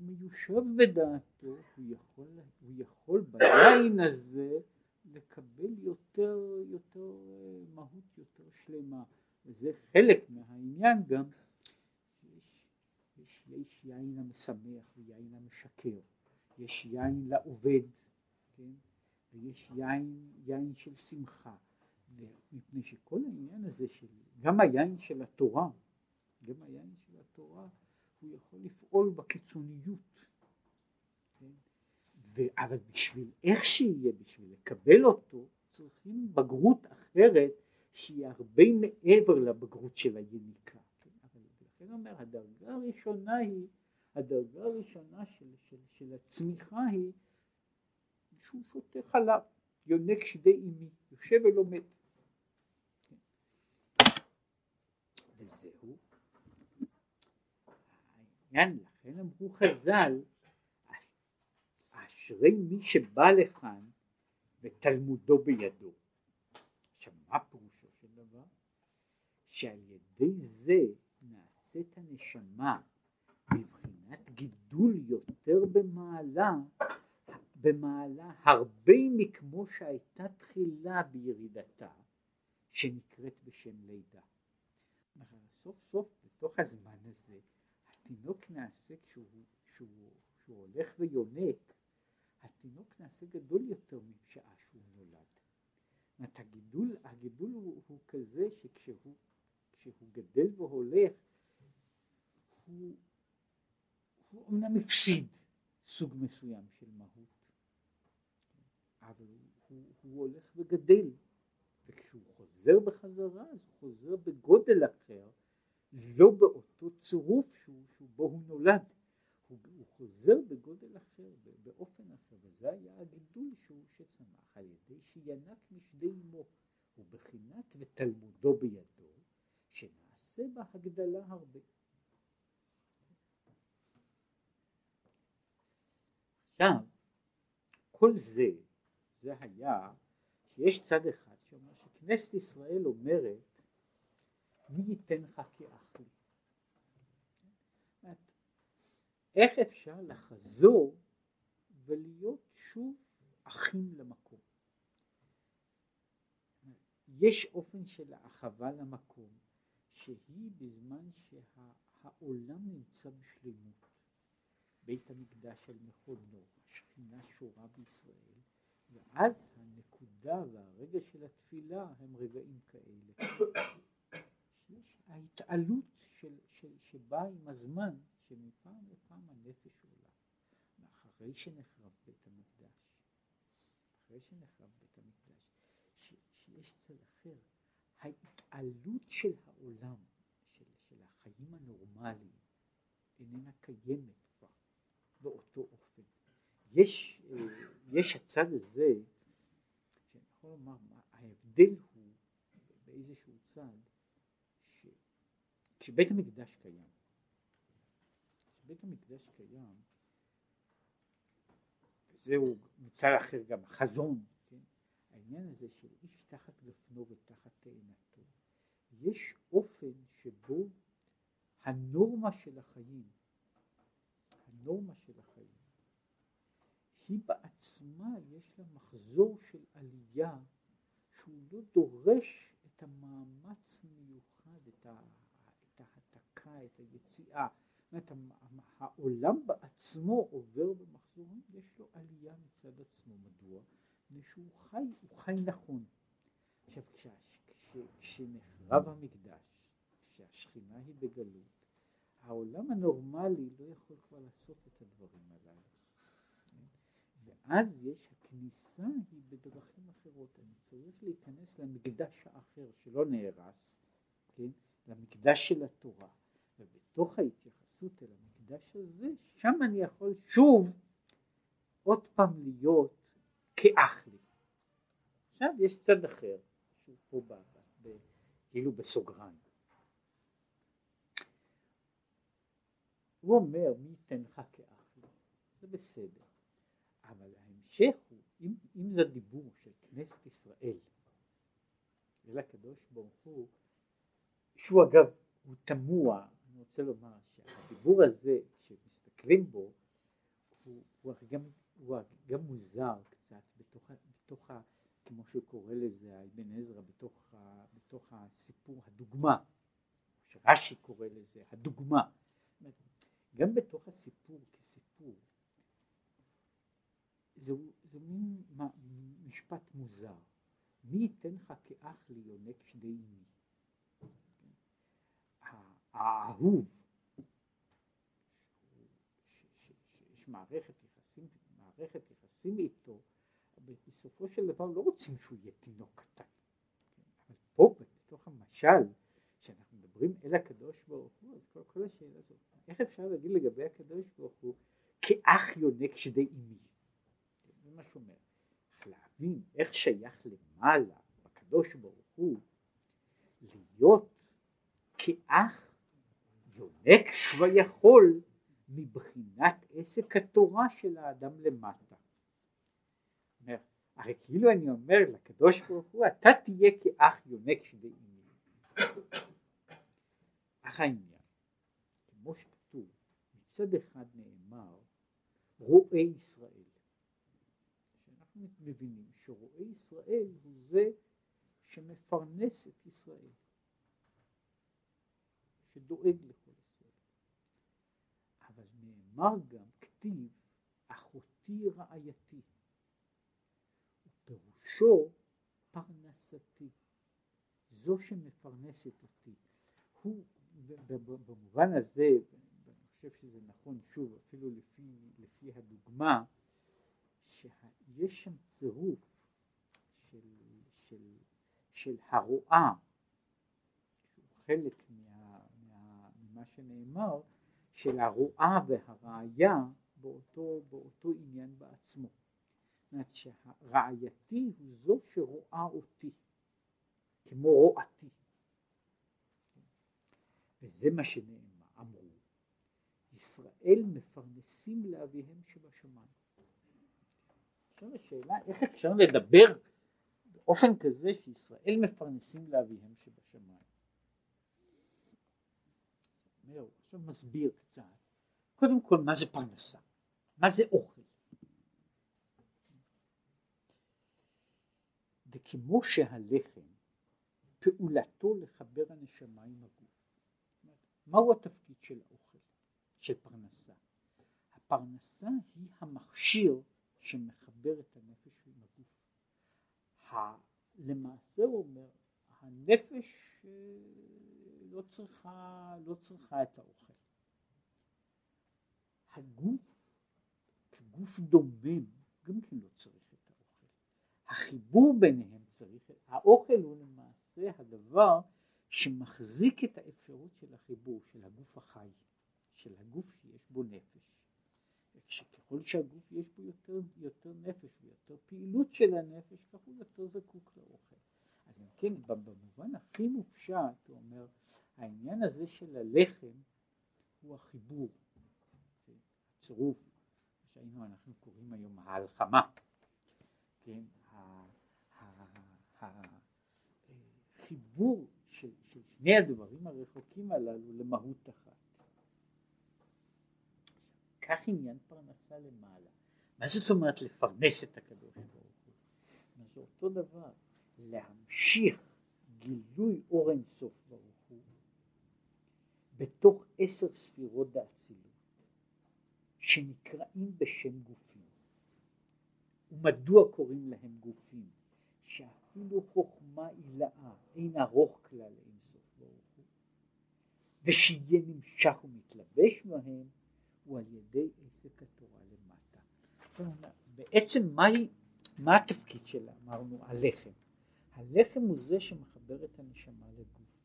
מיושב בדעתו, הוא יכול ביין הזה לקבל יותר מהות, יותר שלמה. וזה חלק מהעניין גם, יש יין המשמח ויין המשקר, יש יין לעובד, כן? ויש יין של שמחה. ומפני שכל העניין הזה של, גם היין של התורה, הוא יכול לפעול בקיצוניות, כן? אבל בשביל איך שיהיה, בשביל לקבל אותו, צריכים בגרות אחרת שהיא הרבה מעבר לבגרות של היניקה, כן? אבל לכן אומר, הדרגה הראשונה של הצמיחה היא שהוא שותה חלב, יונק שדה אימי, יושב ולומד, כן? וזהו העניין. לכן אמרו חז"ל, אשרי מי שבא לכאן ותלמודו בידו. עכשיו, מה פירושו של דבר? שעל ידי זה נעשית הנשמה בבחינת גידול יותר במעלה הרבה מכמו שהייתה תחילה בירידתה, שנקראת בשם לידה. סוף סוף בתוך הזמן הזה התינוק נעשה, כשהוא הולך ויונק, התינוק נעשה גדול יותר משעה שהוא נולד. הגידול הוא כזה שכשהוא גדל והולך, הוא אומנם מפסיד סוג מסוים של מהות, אבל הוא הולך וגדל, וכשהוא חוזר בחזרה, אז הוא חוזר בגודל אחר, לא באותו צירוף שבו הוא נולד. הוא חוזר בגודל אחר, באופן אחר, וזה היה הגידול שהוא שצמח על ידי שינק משדה אימו, ובחינת ותלמודו בידו, שנעשה בה הגדלה הרבה. עכשיו, כל זה, זה היה, שיש צד אחד שאומר שכנסת ישראל אומרת, מי יתנך כאח לי? איך אפשר לחזור ולהיות שוב אחים למקום? יש אופן של האחווה למקום, שהיא בזמן שהעולם נמצא בשלמות. בית המקדש על מכונו, השכינה שורה בישראל, ואז הנקודה והרגע של התפילה הם רגעים כאלה. ההתעלות שבאה עם הזמן, שמפעם לפעם הנפש עולה. ואחרי שנחרב בית המקדש, שיש צד אחר, ההתעלות של העולם, של הנורמלי איננה קיימת כבר באותו אופן. יש הצד הזה, שאני יכול לומר, ההבדל הוא באיזשהו צד, שבית המקדש קיים. בית המקדש קיים, וזהו מצד אחר גם החזון, כן? העניין הזה של איש תחת גפנו ותחת תאנתו, יש אופן שבו הנורמה של החיים, הנורמה של החיים, היא בעצמה יש לה מחזור של עלייה, שהוא לא דורש את המאמץ המיוחד, את ההתקה, את היציאה. זאת אומרת, העולם בעצמו עובר במחזורים, יש לו עלייה מצד עצמו. מדוע? שהוא חי, הוא חי נכון. עכשיו, כשנחרב המקדש, כשהשכינה היא בגלות, העולם הנורמלי לא יכול כבר לעשות את הדברים הללו. ואז יש, הכניסה היא בדרכים אחרות. אני צריך להיכנס למקדש האחר שלא נהרס, כן? למקדש של התורה. ובתוך ההתייחסות אל המקדש הזה, שם אני יכול שוב עוד פעם להיות כאח לי. עכשיו יש צד אחר, שהוא פה כאילו בסוגרן. הוא אומר, מי יתנך כאח לי? זה בסדר. אבל ההמשך הוא, אם זה דיבור של כנסת ישראל, אל הקדוש ברוך הוא, שהוא אגב, הוא תמוה, אני רוצה לומר שהדיבור הזה שמסתכלים בו, הוא גם מוזר קצת בתוך כמו שקורא לזה אבן עזרא, בתוך הסיפור הדוגמה, שרש"י קורא לזה הדוגמה, גם בתוך הסיפור כסיפור, זה מין משפט מוזר. מי יתנך כאח לי יונק שדי אמי. האהוב, שיש מערכת יחסים איתו, בסופו של דבר לא רוצים שהוא יהיה תינוק קטן. אבל פה, בתוך המשל, שאנחנו מדברים אל הקדוש ברוך הוא, אז כל השאלה הזאת, איך אפשר להגיד לגבי הקדוש ברוך הוא, כאח יונק שדי אמי. זה מה שאומר, להבין איך שייך למעלה, בקדוש ברוך הוא, להיות כאח יונק ויכול מבחינת עסק התורה של האדם למטה. הרי כאילו אני אומר לקדוש ברוך הוא, אתה תהיה כאח יונק שדי אמי. אך העניין, כמו שכתוב, מצד אחד נאמר, רואה ישראל. אנחנו מבינים שרואה ישראל הוא זה שמפרנס את ישראל, שדואג לכל ישראל. אבל נאמר גם כתיב, אחותי רעייתי, ופירושו פרנסתי, זו שמפרנסת אותי. הוא, במובן הזה, ואני חושב שזה נכון שוב, אפילו לפי הדוגמה, שיש שם צירוף של הרואה, שהוא חלק ממה שנאמר, של הרואה והראיה באותו עניין בעצמו. זאת אומרת שהראייתי הוא זו שרואה אותי, כמו רואתי. וזה מה שנאמר, אמרו, ישראל מפרנסים לאביהם שבשמיים. עכשיו השאלה, איך אפשר לדבר באופן כזה שישראל מפרנסים לאביהם שבשמיים? עכשיו מסביר קצת, קודם כל מה זה פרנסה, מה זה אוכל. וכמו שהלחם, פעולתו לחבר הנשמה עם הגוף. מהו התפקיד של האוכל, של פרנסה? הפרנסה היא המכשיר שמחבר את הנפש עם הגוף. למעשה הוא אומר, הנפש לא צריכה את האוכל. הגוף, כגוף דומם, גם כן לא צריך את האוכל. החיבור ביניהם צריך, האוכל הוא למעשה הדבר שמחזיק את האפשרות של החיבור של הגוף שהגוף יש בו יותר נפש ויותר פעילות של הנפש, כך הוא יותר זקוק לאוכל. אז כן, במובן הכי מופשט, הוא אומר, העניין הזה של הלחם הוא החיבור, הצירוף, שהיינו אנחנו קוראים היום ההלחמה. כן, החיבור של שני הדברים הרחוקים הללו למהות אחת. כך עניין פרנסה למעלה. מה זאת אומרת לפרנס את הקדוש ברוך הוא? זה אותו דבר, להמשיך גילוי אור אינסוף ברוך הוא בתוך 10 ספירות האצילות שנקראים בשם גופים. ומדוע קוראים להם גופים? שאפילו חוכמה הילאה אין ארוך כלל אינסוף ברוך הוא, ושיהיה נמשך ומתלבש מהם הוא על ידי עסק התורה למטה. בעצם מה התפקיד שלה? אמרנו הלחם. הלחם הוא זה שמחבר את הנשמה לגוף.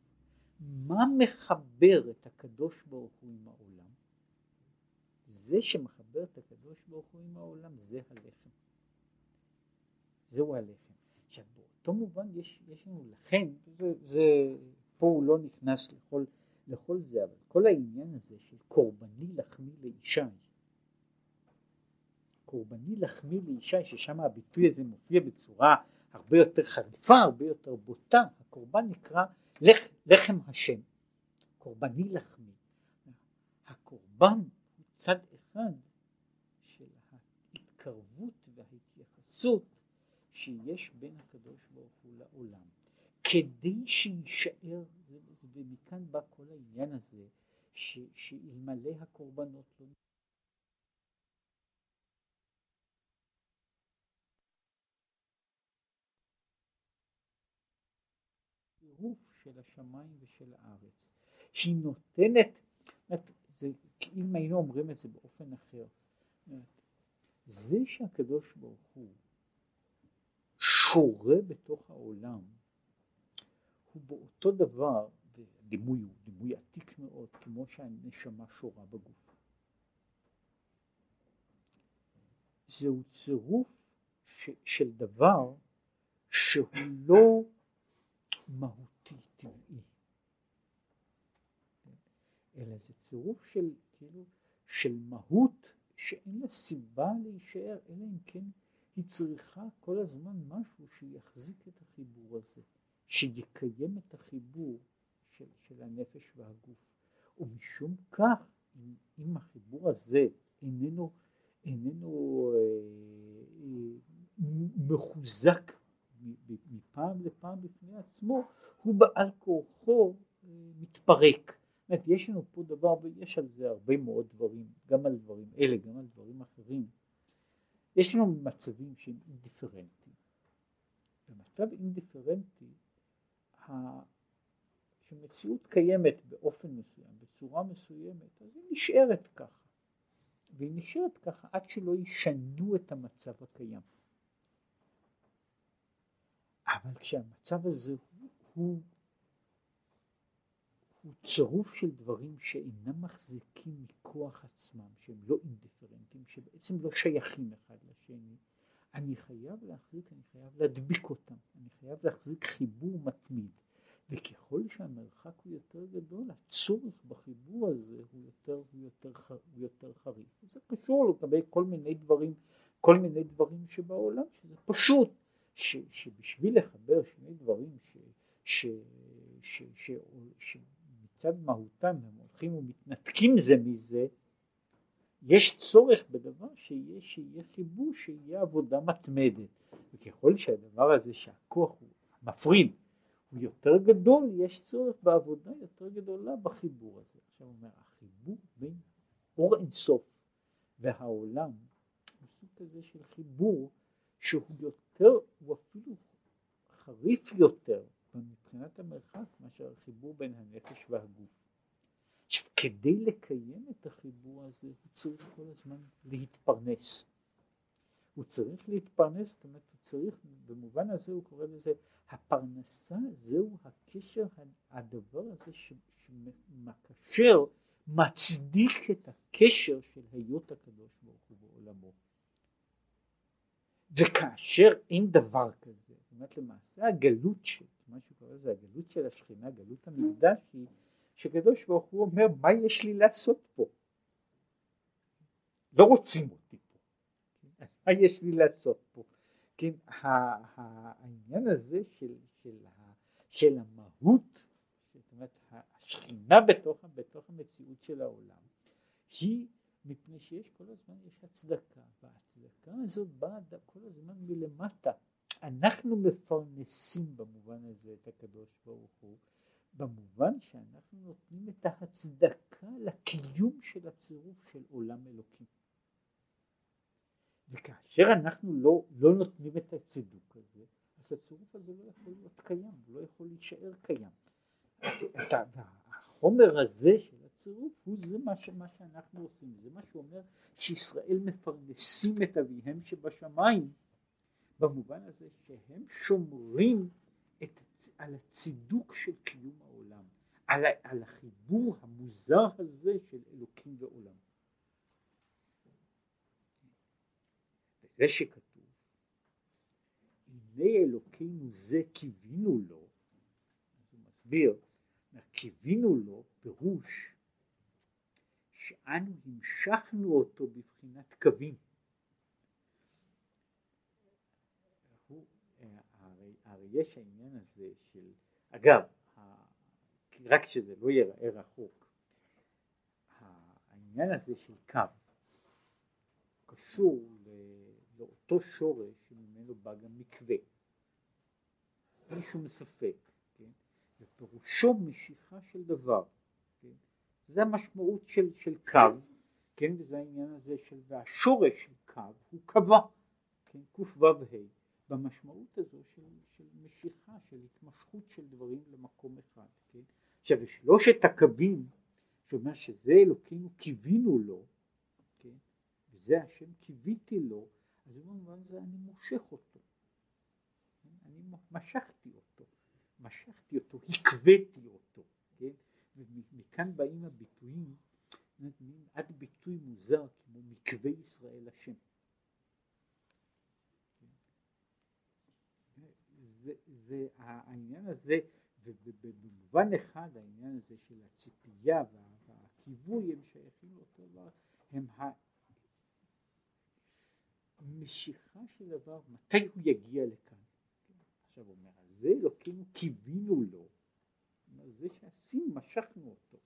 מה מחבר את הקדוש ברוך הוא עם העולם? זה שמחבר את הקדוש ברוך הוא עם העולם זה הלחם. זהו הלחם. עכשיו באותו מובן יש לנו לכן, פה הוא לא נכנס לכל זה, אבל כל העניין הזה של קורבני לחמי לאישי, קורבני לחמי לאישי, ששם הביטוי הזה מופיע בצורה הרבה יותר חריפה, הרבה יותר בוטה, הקורבן נקרא לחם השם, קורבני לחמי. הקורבן הוא צד אחד של ההתקרבות וההתייחסות שיש בין הקדוש ברוך הוא לעולם, כדי שישאר, ומכאן בא כל העניין הזה, שאלמלא הקורבנות לא נשאר. פירוף של השמיים ושל הארץ, שהיא נותנת, זה, אם היינו אומרים את זה באופן אחר, זה שהקדוש ברוך הוא שורה בתוך העולם, הוא באותו דבר, דימוי הוא דימוי עתיק מאוד, כמו שהנשמה שורה בגוף. זהו צירוף של דבר שהוא לא מהותי טבעי, אלא זה צירוף של מהות שאין לה סיבה להישאר, אלא אם כן היא צריכה כל הזמן משהו שיחזיק את החיבור הזה, שיקיים את החיבור של הנפש והגוף. ומשום כך, אם החיבור הזה איננו מחוזק מפעם לפעם בפני עצמו, הוא בעל כורחו מתפרק. יש לנו פה דבר, ויש על זה הרבה מאוד דברים, גם על דברים אלה, גם על דברים אחרים. יש לנו מצבים שהם אינדיפרנטיים. במצב אינדיפרנטי, שמציאות קיימת באופן מסוים, בצורה מסוימת, אז היא נשארת ככה. והיא נשארת ככה עד שלא ישנו את המצב הקיים. אבל כשהמצב הזה הוא צירוף של דברים שאינם מחזיקים מכוח עצמם, שהם לא אינדיפרנטים, שבעצם לא שייכים אחד לשני, אני חייב להדביק אותם, אני חייב להחזיק חיבור מתמיד. וככל שהמרחק הוא יותר גדול, הצורך בחיבור הזה הוא יותר חריף. זה קשור לגבי כל מיני דברים שבעולם, שזה פשוט, שבשביל לחבר שני דברים שמצד מהותם הם הולכים ומתנתקים זה מזה, יש צורך בדבר שיהיה חיבור, שיהיה עבודה מתמדת. וככל שהדבר הזה שהכוח הוא מפריד, הוא יותר גדול, יש צורך בעבודה יותר גדולה בחיבור הזה. עכשיו הוא אומר, החיבור בין אור אינסוף והעולם, מסוג כזה של חיבור, שהוא יותר, הוא אפילו חריף יותר, מבחינת המרחק, מאשר החיבור בין הנפש והגוף. עכשיו, כדי לקיים את החיבור הזה, הוא צריך כל הזמן להתפרנס. זאת אומרת, הוא צריך, במובן הזה הוא קורא לזה, הפרנסה זהו הקשר, הדבר הזה שמקשר, מצדיק הקשר של היות הקדוש ברוך הוא בעולמו. וכאשר אין דבר כזה, זאת אומרת למעשה הגלות של, מה שקורה זה הגלות של השכינה, הגלות המקדש, היא שקדוש ברוך הוא אומר מה יש לי לעשות פה? לא רוצים אותי פה, מה יש לי לעשות פה? כן, העניין הזה של המהות, זאת אומרת השכינה בתוך המציאות של העולם, היא מפני שיש כל הזמן יש הצדקה, והצדקה הזאת באה כל הזמן מלמטה. אנחנו מפרנסים במובן הזה את הקדוש ברוך הוא, במובן שאנחנו נותנים את ההצדקה לקיום של הצירוף של עולם אלוקי. וכאשר אנחנו לא נותנים את הצידוק הזה, אז הצירוף הזה לא יכול להיות קיים, לא יכול להישאר קיים. החומר הזה של הצירוף הוא זה מה שאנחנו עושים, זה מה שאומר שישראל מפרנסים את אביהם שבשמיים, במובן הזה שהם שומרים על הצידוק של קיום העולם, על החיבור המוזר הזה של אלוקים ועולם. זה שכתוב, הנה אלוקינו זה קיווינו לו, זה מסביר, קיווינו לו פירוש, שאנו המשכנו אותו בבחינת קווים. הרי יש העניין הזה של, אגב, רק שזה לא ייראה רחוק, העניין הזה של קו, קשור לאותו שורש שממנו בא גם מקווה, אין שום ספק, כן? ופירושו משיכה של דבר, כן? זה המשמעות של קו, כן? וזה העניין הזה של, והשורש של קו הוא קווה, כן? קו"ו-ה' במשמעות הזו של משיכה, של התמשכות של דברים למקום אחד, כן? עכשיו, שלושת הקווים, זאת אומרת שזה אלוקינו קיווינו לו, זה השם קיוויתי לו, אז במובן זה אני מושך אותו, אני משכתי אותו, הקוויתי אותו, כן? ומכאן באים הביטויים, עד ביטוי מוזר כמו מקווה ישראל השם. זה העניין הזה, ובמובן אחד העניין הזה של הציפייה והכיווי הם שייכים אותו דבר, הם משיכה של דבר, מתי הוא יגיע לכאן? עכשיו אומר, זה אלוקינו קיווינו לו, זה שעשינו, משכנו אותו,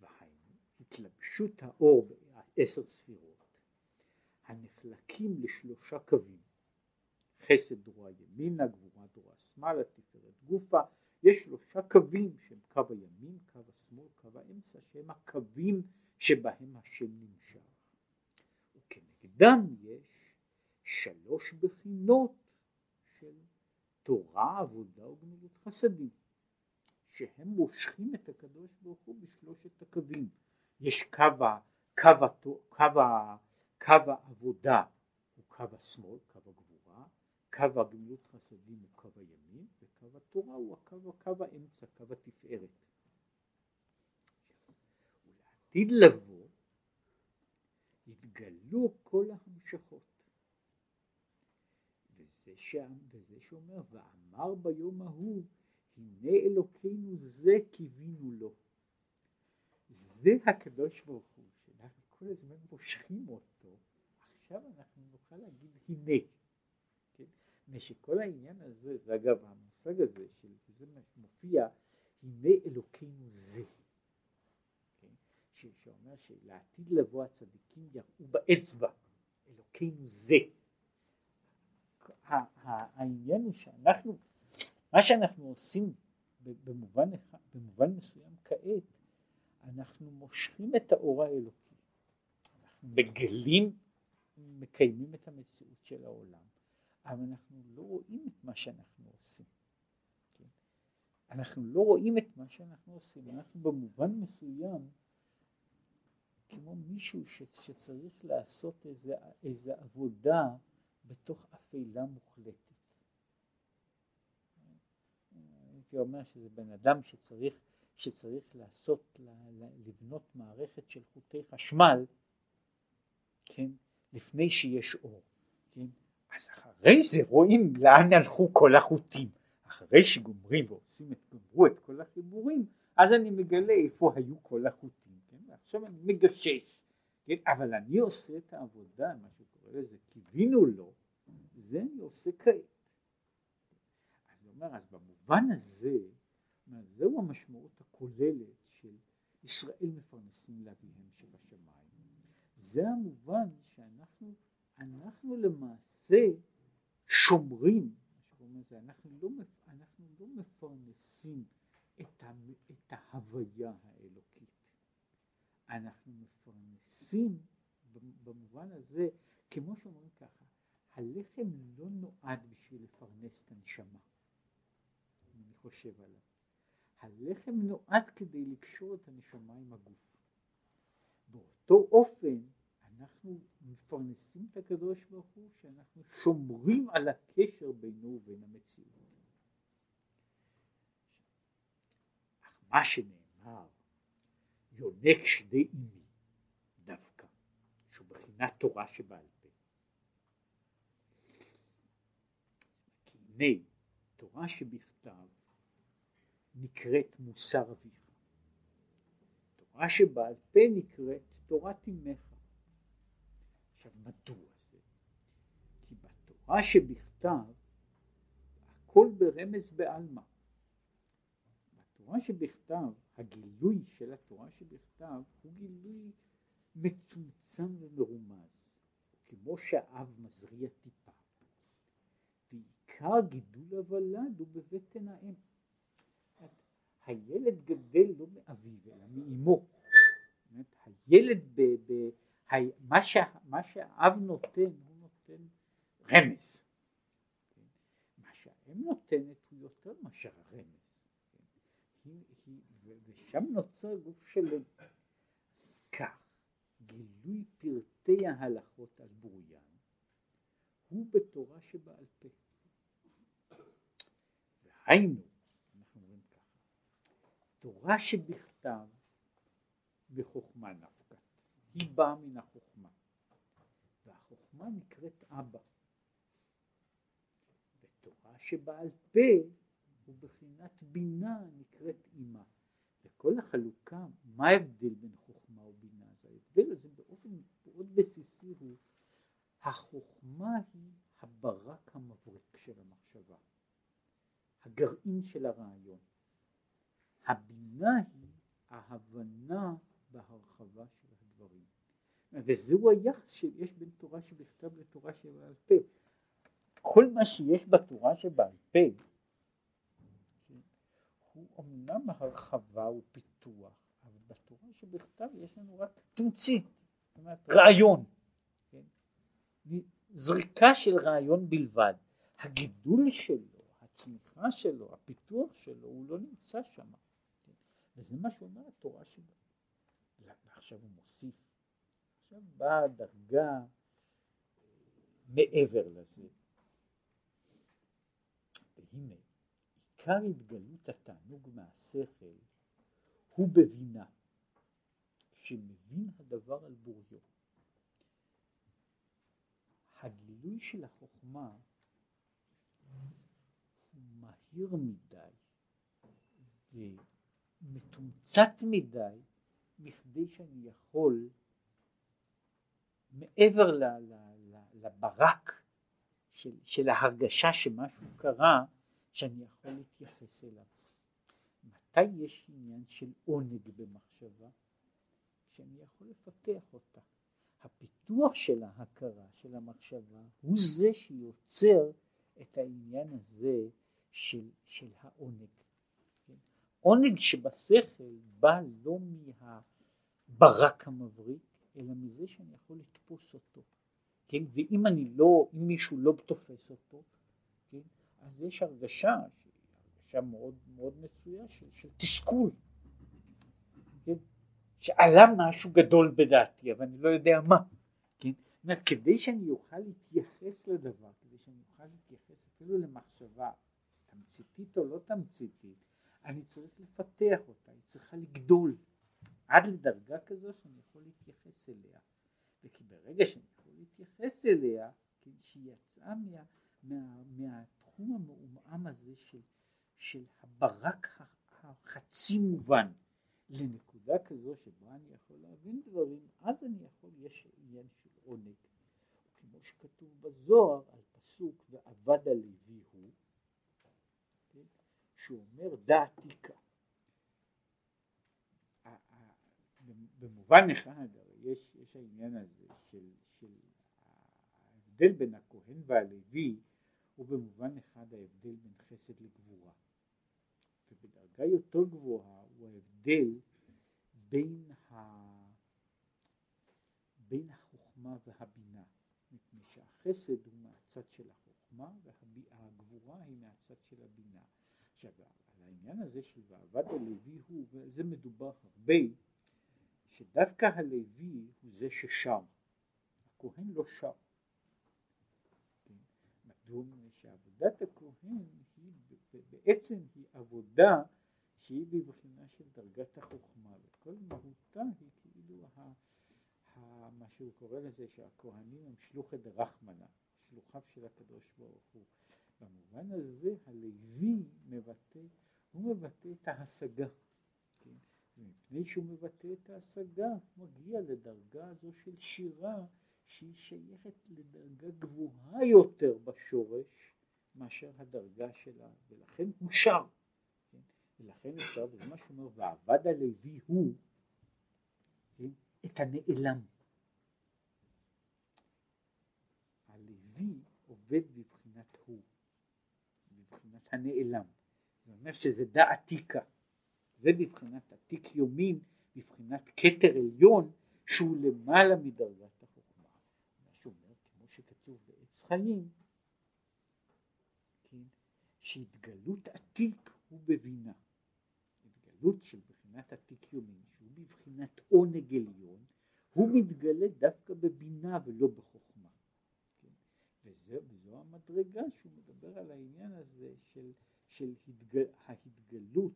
והיינו, התלבשות האור בעשר ספירות, הנחלקים לשלושה קווים, חסד דרוע ימינה, גבורה דרוע שמאלה, תפארת גופה, יש שלושה קווים שהם קו הימין, קו השמאל, קו האמצע, שהם הקווים שבהם השם נמשך. וכנגדם יש שלוש בחינות של תורה, עבודה וגמילות חסדים, שהם מושכים את הקדוש ברוך הוא בשלושת הקווים. יש קו העבודה הוא קו השמאל, קו הגבורה, קו הגמילות חסדים הוא קו הימין, וקו התורה הוא קו האמצע, קו התפארת. ולעתיד לבוא יתגלו כל ההמשכות. וזה שאומר, ואמר ביום ההוא, הנה אלוקינו זה קיווינו לו. זה הקדוש ברוך הוא, שאנחנו כל הזמן מושכים אותו, עכשיו אנחנו נוכל להגיד הנה. כן? משכל העניין הזה, ואגב המושג הזה, שזה מופיע, הנה אלוקינו זה. כן? שאומר שלעתיד לבוא הצדיקים יראו באצבע, אלוקינו זה. העניין הוא שאנחנו, מה שאנחנו עושים במובן מסוים כעת, אנחנו מושכים את האור האלוקי, אנחנו מגלים, מקיימים את המציאות של העולם, אבל אנחנו לא רואים את מה שאנחנו עושים. אנחנו לא רואים את מה שאנחנו עושים, אנחנו במובן מסוים, כמו מישהו שצריך לעשות איזו עבודה, בתוך אפלה מוחלטת. הייתי אומר שזה בן אדם שצריך לעשות, לבנות מערכת של חוטי חשמל, לפני שיש אור. כן? אז אחרי זה רואים לאן הלכו כל החוטים. אחרי שגומרים ועושים את כל החיבורים, אז אני מגלה איפה היו כל החוטים. כן? עכשיו אני מגשש. כן? אבל אני עושה את העבודה, מה שקורא לזה, כיווינו לו, זה אני עושה כעת. אז במובן הזה, זהו המשמעות הכוללת של ישראל מפרנסים לאביהם שבשמיים. זה המובן שאנחנו למעשה שומרים, אנחנו לא מפרנסים את ההוויה האלוקית. אנחנו מפרנסים במובן הזה, כמו שאומרים ככה, הלחם לא נועד בשביל לפרנס את הנשמה. אני חושב עליו. הלחם נועד כדי לקשור את הנשמה עם הגוף. באותו אופן אנחנו מפרנסים את הקדוש ברוך הוא שאנחנו שומרים על הקשר בינו ובין המציאות. אך מה שנאמר יונק שדי אימי דווקא, שהוא בחינת תורה שבעל פה. הנה תורה שבכתב נקראת מוסר אביך. תורה שבעל פה נקראת תורת אמך. עכשיו מדוע זה? כי בתורה שבכתב הכל ברמז בעלמא. בתורה שבכתב, הגילוי של התורה שבכתב הוא גילוי מצומצם ומרומז, כמו שהאב מזריע טיפה. ועיקר גידול הוולד הוא בבטן האם. הילד גדל לא מאביו אלא מאמו. הילד, מה שהאב נותן הוא נותן רמז, מה שהאם נותנת הוא יותר מאשר הרמז, ושם נוצר גוף שלם. כך גילוי פרטי ההלכות על בוריין הוא בתורה שבעל פה. והיינו תורה שבכתב בחוכמה נפקת, היא באה מן החוכמה, והחוכמה נקראת אבא. ותורה שבעל פה ובחינת בינה נקראת אמא. וכל החלוקה, מה ההבדל בין חוכמה ובינה? ההבדל הזה באופן מאוד בסיסי הוא, החוכמה היא הברק המבריק של המחשבה, הגרעין של הרעיון. הבינה היא ההבנה בהרחבה של הדברים. וזהו היחס שיש בין תורה שבכתב לתורה שבעל פה. כל מה שיש בתורה שבעל פה הוא אמנם הרחבה ופיתוח, אבל בתורה שבכתב יש לנו רק תמצית, רעיון. זריקה של רעיון בלבד. הגידול שלו, הצמיחה שלו, הפיתוח שלו, הוא לא נמצא שם. וזה מה שאומר התורה שבא. ועכשיו הוא מוסיף. עכשיו באה דרגה מעבר לזה. והנה, עיקר התגלות התענוג מהשכל הוא בבינה, שמבין הדבר על בוריו. הגילוי של החוכמה הוא מהיר מדי, מתומצת מדי, מכדי שאני יכול מעבר לברק של ההרגשה שמשהו קרה, שאני יכול להתייחס אליו. מתי יש עניין של עונג במחשבה? שאני יכול לפתח אותה. הפיתוח של ההכרה של המחשבה הוא זה שיוצר את העניין הזה של העונג. עונג שבשכל בא לא מהברק המבריק, אלא מזה שאני יכול לתפוס אותו. כן? ואם אני לא, אם מישהו לא תופס אותו, כן? אז יש הרגשה מאוד, מאוד מצויה של תסכול. כן? שעלה משהו גדול בדעתי, אבל אני לא יודע מה. כן? כדי שאני אוכל להתייחס לדבר, כדי שאני אוכל להתייחס אפילו למחשבה, תמציתית או לא תמציתית, אני צריך לפתח אותה, היא צריכה לגדול עד לדרגה כזו שאני יכול להתייחס אליה. וכי ברגע שאני יכול להתייחס אליה, שהיא יצאה מהתחום המעומעם הזה של הברק החצי מובן, לנקודה כזו שבה אני יכול להבין דברים, אז אני יכול, יש עניין של עונג. כמו שכתוב בזוהר על פסוק ועבד הלוי הוא, שאומר דעתיקה. במובן אחד יש העניין הזה של ההבדל בין הכהן והלוי, הוא במובן אחד ההבדל בין חסד לגבורה. ובדרגה יותר גבוהה הוא ההבדל בין החוכמה והבינה, מפני שהחסד הוא מהצד של החוכמה והגבורה היא מהצד של הבינה. עכשיו, על העניין הזה של ועבד הלוי הוא, ועל זה מדובר הרבה, שדווקא הלוי הוא זה ששר, הכהן לא שר. מדומה שעבודת הכהן בעצם היא עבודה שהיא בבחינה של דרגת החוכמה, וכל מהותה היא כאילו מה שהוא קורא לזה שהכהנים הם שלוחי דרחמנה, שלוחיו של הקדוש ברוך הוא. במובן הזה הלוי מבטא, הוא מבטא את ההשגה, כן? ומפני שהוא מבטא את ההשגה מגיע לדרגה הזו של שירה שהיא שייכת לדרגה גבוהה יותר בשורש מאשר הדרגה שלה, ולכן הוא שר, כן? ולכן הוא שר, וזה מה שאומר ועבד הלוי הוא, כן? את הנעלם. הלוי עובד בבחינת הוא, בבחינת הנעלם. זה אומר שזה דעתיקה, זה בבחינת עתיק יומין, בבחינת כתר עליון שהוא למעלה מדרגת החוכמה. מה שאומר, כמו שכתוב בעץ חיים, כן? שהתגלות עתיק הוא בבינה, התגלות של בבחינת עתיק יומין שהוא בבחינת עונג עליון, הוא מתגלה דווקא בבינה ולא בחוכמה, כן? וזו המדרגה שהוא מדבר על העניין הזה של ההתגלות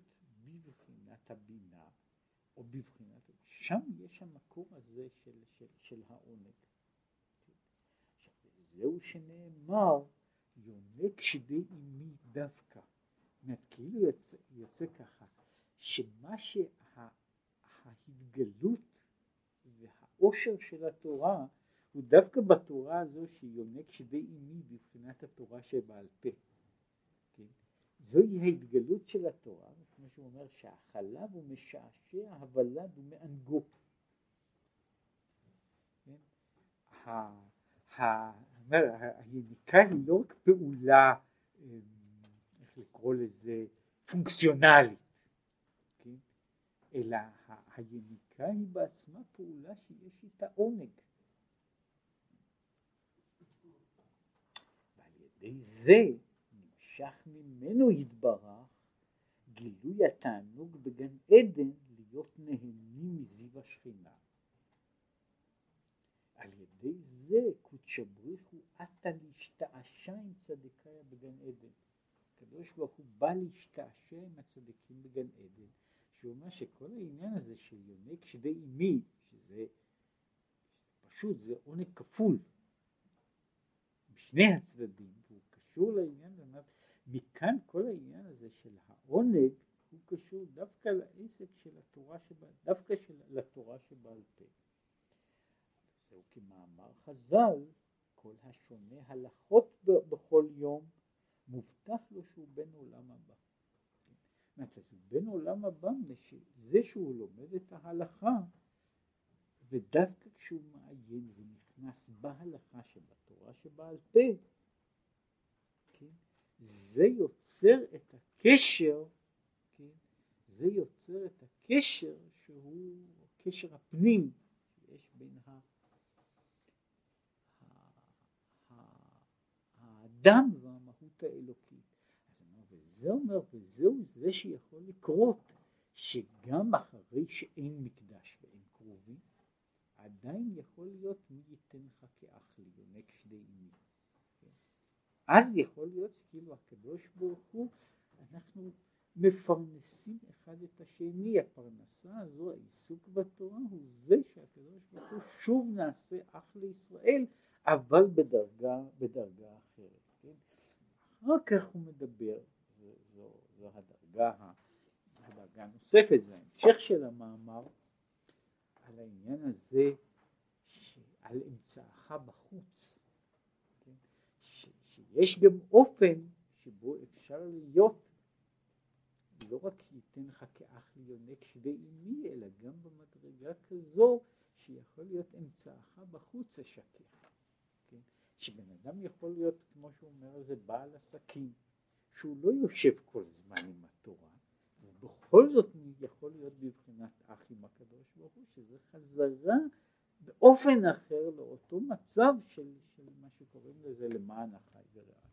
בבחינת הבינה, או בבחינת, שם יש המקום הזה של העונג. זהו שנאמר, יונק שדי אימי דווקא. כאילו יוצא ככה, שמה שההתגלות והאושר של התורה, הוא דווקא בתורה הזו שיונק שדי אימי בבחינת התורה שבעל פה. זוהי ההתגלות של התורה, כמו שהוא אומר שהחלב הוא משעשע, הוולד הוא מאנגו. היניקה היא לא רק פעולה, איך לקרוא לזה, פונקציונלית, אלא היניקה היא בעצמה פעולה שיש איתה עונג. ועל ידי זה, שח ממנו יתברך גילוי התענוג בגן עדן להיות נהנים מזיו השכינה. על ידי זה קודש הבריך הוא עתה להשתעשה עם צדקיה בגן עדן. הקדוש ברוך הוא בא להשתעשה עם הצדקים בגן עדן, שהוא אומר שכל העניין הזה של יונק שדי אימי, שזה פשוט זה עונג כפול בשני הצדדים, הוא קשור לעניין לנת, מכאן כל העניין הזה של העונג הוא קשור דווקא לעסק של התורה דווקא לתורה שבעל פה. זהו כמאמר חז"ל, כל השונה הלכות בכל יום מובטח לו שהוא בן עולם הבא. אז הוא בן עולם הבא זה שהוא לומד את ההלכה, ודווקא כשהוא מעיין ונכנס בהלכה שבתורה שבעל פה, זה יוצר את הקשר, כן? זה יוצר את הקשר שהוא קשר הפנים שיש בין האדם והמהות האלוקית. וזה אומר, וזהו זה שיכול לקרות, שגם אחרי שאין מקדש ואין קרובים, עדיין יכול להיות מי יתנך כאח לי, יונק שדי אימי. אז יכול להיות כאילו הקדוש ברוך הוא, אנחנו מפרנסים אחד את השני. הפרנסה הזו, העיסוק בתורה, הוא זה שהקדוש ברוך הוא שוב נעשה אח לישראל, אבל בדרגה אחרת. כן? אחר כך הוא מדבר, זו הדרגה הנוספת, זה ההמשך של המאמר, על העניין הזה, על אמצעך בחוץ, כן? שיש גם אופן שבו אפשר להיות, לא רק ייתן לך כאח ליונק שדי אימי, אלא גם במדרגה כזו שיכול להיות אמצעך בחוץ השכח. כן? שבן אדם יכול להיות, כמו שהוא אומר, זה בעל עסקים, שהוא לא יושב כל זמן עם התורה, ובכל זאת יכול להיות בבחינת אח עם הקדוש ברוך הוא, שזה חזרה באופן אחר לאותו מצב של מה שקוראים לזה למען החי ורעה.